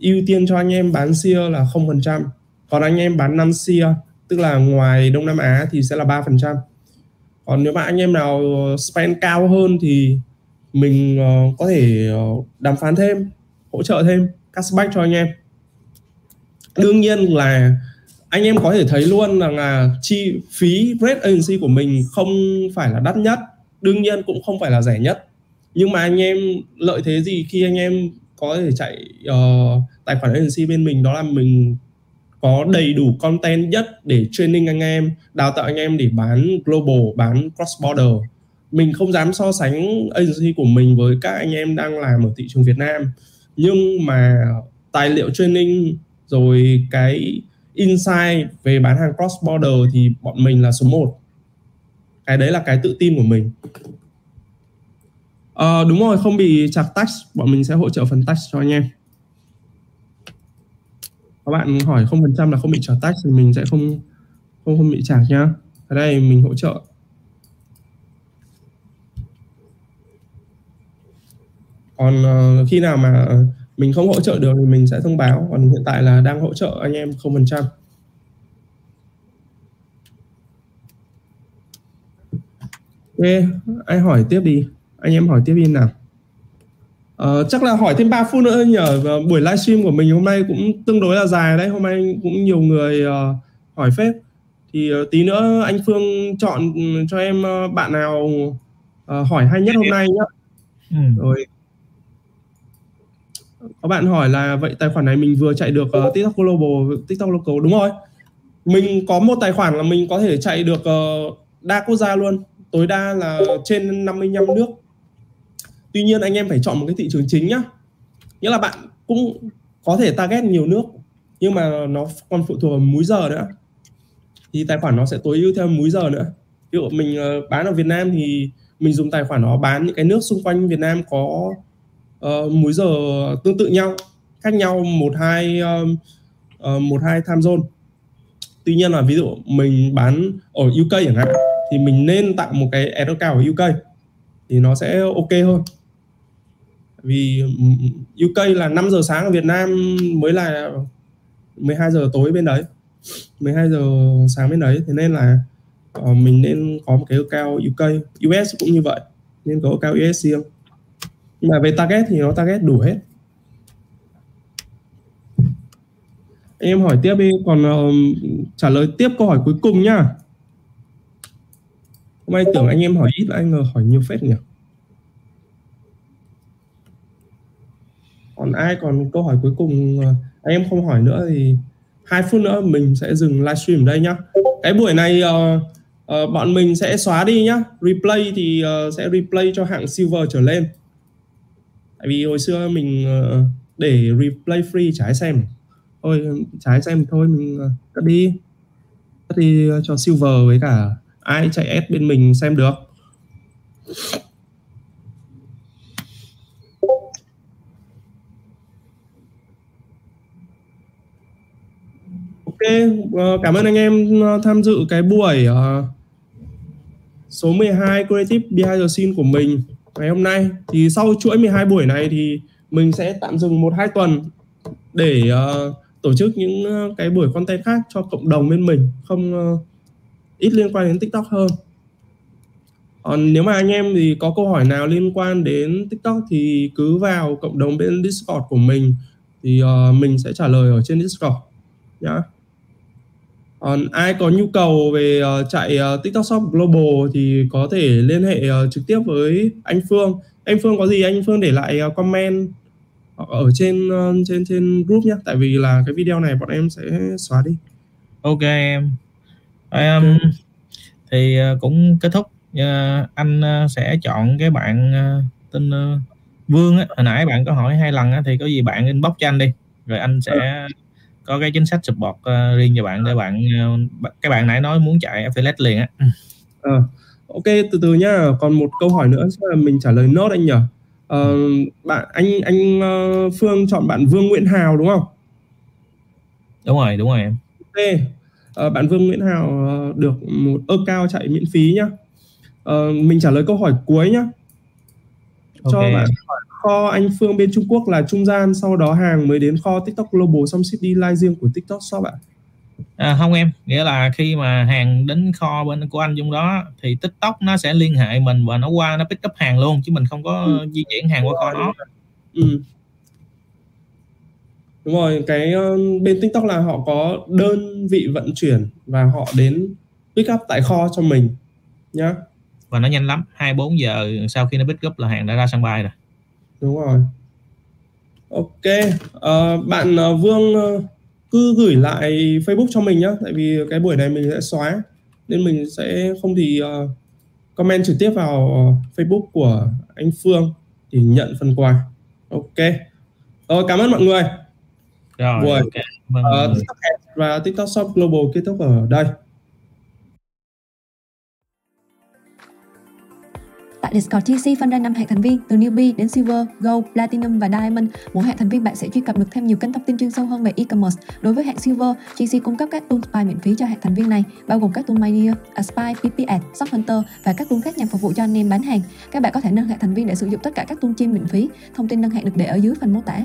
Ưu tiên cho anh em bán SEA là 0%, còn anh em bán non SEA tức là ngoài Đông Nam Á thì sẽ là 3%. Còn nếu mà anh em nào spend cao hơn thì mình có thể đàm phán thêm, hỗ trợ thêm cashback cho anh em. Đương nhiên là anh em có thể thấy luôn là chi phí rate agency của mình không phải là đắt nhất, đương nhiên cũng không phải là rẻ nhất. Nhưng mà anh em lợi thế gì khi anh em có thể chạy tài khoản agency bên mình? Đó là mình có đầy đủ content nhất để training anh em, đào tạo anh em để bán global, bán cross border. Mình không dám so sánh agency của mình với các anh em đang làm ở thị trường Việt Nam, nhưng mà tài liệu training rồi cái insight về bán hàng cross border thì bọn mình là số 1. Cái đấy là cái tự tin của mình. Đúng rồi, không bị chặt tax, bọn mình sẽ hỗ trợ phần tax cho anh em. Các bạn hỏi 0% là không bị chặt tax thì mình sẽ không bị chặt nhá. Ở đây mình hỗ trợ. Còn khi nào mà mình không hỗ trợ được thì mình sẽ thông báo. Còn hiện tại là đang hỗ trợ anh em 0%. Ok, ai hỏi tiếp đi. Anh em hỏi tiếp đi nào. Chắc là hỏi thêm 3 phút nữa nhỉ. Buổi livestream của mình hôm nay cũng tương đối là dài đấy. Hôm nay cũng nhiều người hỏi phết. Thì tí nữa anh Phương chọn cho em bạn nào hỏi hay nhất hôm nay nhá. Rồi. Có bạn hỏi là vậy tài khoản này mình vừa chạy được TikTok Global, TikTok Local. Đúng rồi. Mình có một tài khoản là mình có thể chạy được đa quốc gia luôn. Tối đa là trên 55 nước. Tuy nhiên anh em phải chọn một cái thị trường chính nhá. Nghĩa là bạn cũng có thể target nhiều nước, nhưng mà nó còn phụ thuộc vào múi giờ nữa. Thì tài khoản nó sẽ tối ưu theo múi giờ nữa. Ví dụ mình bán ở Việt Nam thì mình dùng tài khoản nó bán những cái nước xung quanh Việt Nam có múi giờ tương tự nhau, khác nhau 1-2 time zone. Tuy nhiên là ví dụ mình bán ở UK chẳng hạn thì mình nên tạo một cái ad account ở UK thì nó sẽ ok hơn. Vì UK là 5 giờ sáng ở Việt Nam mới là 12 giờ tối bên đấy, 12 giờ sáng bên đấy. Thế nên là mình nên có một cái account UK. US cũng như vậy, nên có account US riêng. Nhưng mà về target thì nó target đủ hết. Anh em hỏi tiếp đi, còn trả lời tiếp câu hỏi cuối cùng nhá. Hôm nay tưởng anh em hỏi ít là anh ngờ hỏi nhiều phết nhỉ. Còn ai còn câu hỏi cuối cùng anh em không hỏi nữa thì 2 phút nữa mình sẽ dừng livestream ở đây nhá. Cái buổi này bọn mình sẽ xóa đi nhá. Replay thì sẽ replay cho hạng silver trở lên. Tại vì hồi xưa mình để replay free chả ai xem. Thôi chả ai xem thôi mình cất đi. Cất đi cho silver với cả ai chạy ad bên mình xem được. Ok, Ok, cảm ơn anh em tham dự cái buổi số 12 Creative Behind the Scene của mình ngày hôm nay. Thì sau chuỗi 12 buổi này thì mình sẽ tạm dừng 1-2 tuần để tổ chức những cái buổi content khác cho cộng đồng bên mình, không ít liên quan đến TikTok hơn. Còn nếu mà anh em thì có câu hỏi nào liên quan đến TikTok thì cứ vào cộng đồng bên Discord của mình thì mình sẽ trả lời ở trên Discord nhá. Còn ai có nhu cầu về chạy TikTok Shop Global thì có thể liên hệ trực tiếp với anh Phương. Anh Phương có gì anh Phương để lại comment ở trên group nhé. Tại vì là cái video này bọn em sẽ xóa đi. Ok em. Okay. Thì cũng kết thúc. Anh sẽ chọn cái bạn tên Vương á, hồi nãy bạn có hỏi 2 lần á, thì có gì bạn inbox cho anh đi, rồi anh sẽ có cái chính sách support riêng cho bạn để bạn cái bạn nãy nói muốn chạy affiliate liền á. Ok, từ từ nhá. Còn một câu hỏi nữa là mình trả lời nốt anh nhỉ. Bạn anh Phương chọn bạn Vương Nguyễn Hào đúng không? Đúng rồi em. Ok, bạn Vương Nguyễn Hào được một account chạy miễn phí nhá. Mình trả lời câu hỏi cuối nhé. Cho bạn hỏi kho anh Phương bên Trung Quốc là trung gian, sau đó hàng mới đến kho TikTok Global xong ship đi live riêng của TikTok Shop ạ? Không em, nghĩa là khi mà hàng đến kho bên của anh trong đó thì TikTok nó sẽ liên hệ mình và nó qua nó pick up hàng luôn, chứ mình không có di chuyển hàng qua kho nó. Đúng rồi, cái bên TikTok là họ có đơn vị vận chuyển và họ đến pick up tại kho cho mình nhá. Và nó nhanh lắm, 24 giờ sau khi nó pick up là hàng đã ra sân bay rồi. Đúng rồi. Ok, bạn Vương cứ gửi lại Facebook cho mình nhé. Tại vì cái buổi này mình sẽ xóa, nên mình sẽ không thì comment trực tiếp vào Facebook của anh Phương để nhận phần quà. Ok, cảm ơn mọi người. Rồi, buổi okay. TikTok Ads và TikTok Shop Global kết thúc ở đây. Tại Discord TC phân ra 5 hạng thành viên, từ Newbie đến Silver, Gold, Platinum và Diamond. Mỗi hạng thành viên bạn sẽ truy cập được thêm nhiều kênh thông tin chuyên sâu hơn về e-commerce. Đối với hạng Silver, JC cung cấp các tool Spy miễn phí cho hạng thành viên này, bao gồm các tool MyNeer, Aspire, PiPiADS, Shop Hunter và các tool khác nhằm phục vụ cho anh em bán hàng. Các bạn có thể nâng hạng thành viên để sử dụng tất cả các tool trên miễn phí. Thông tin nâng hạng được để ở dưới phần mô tả.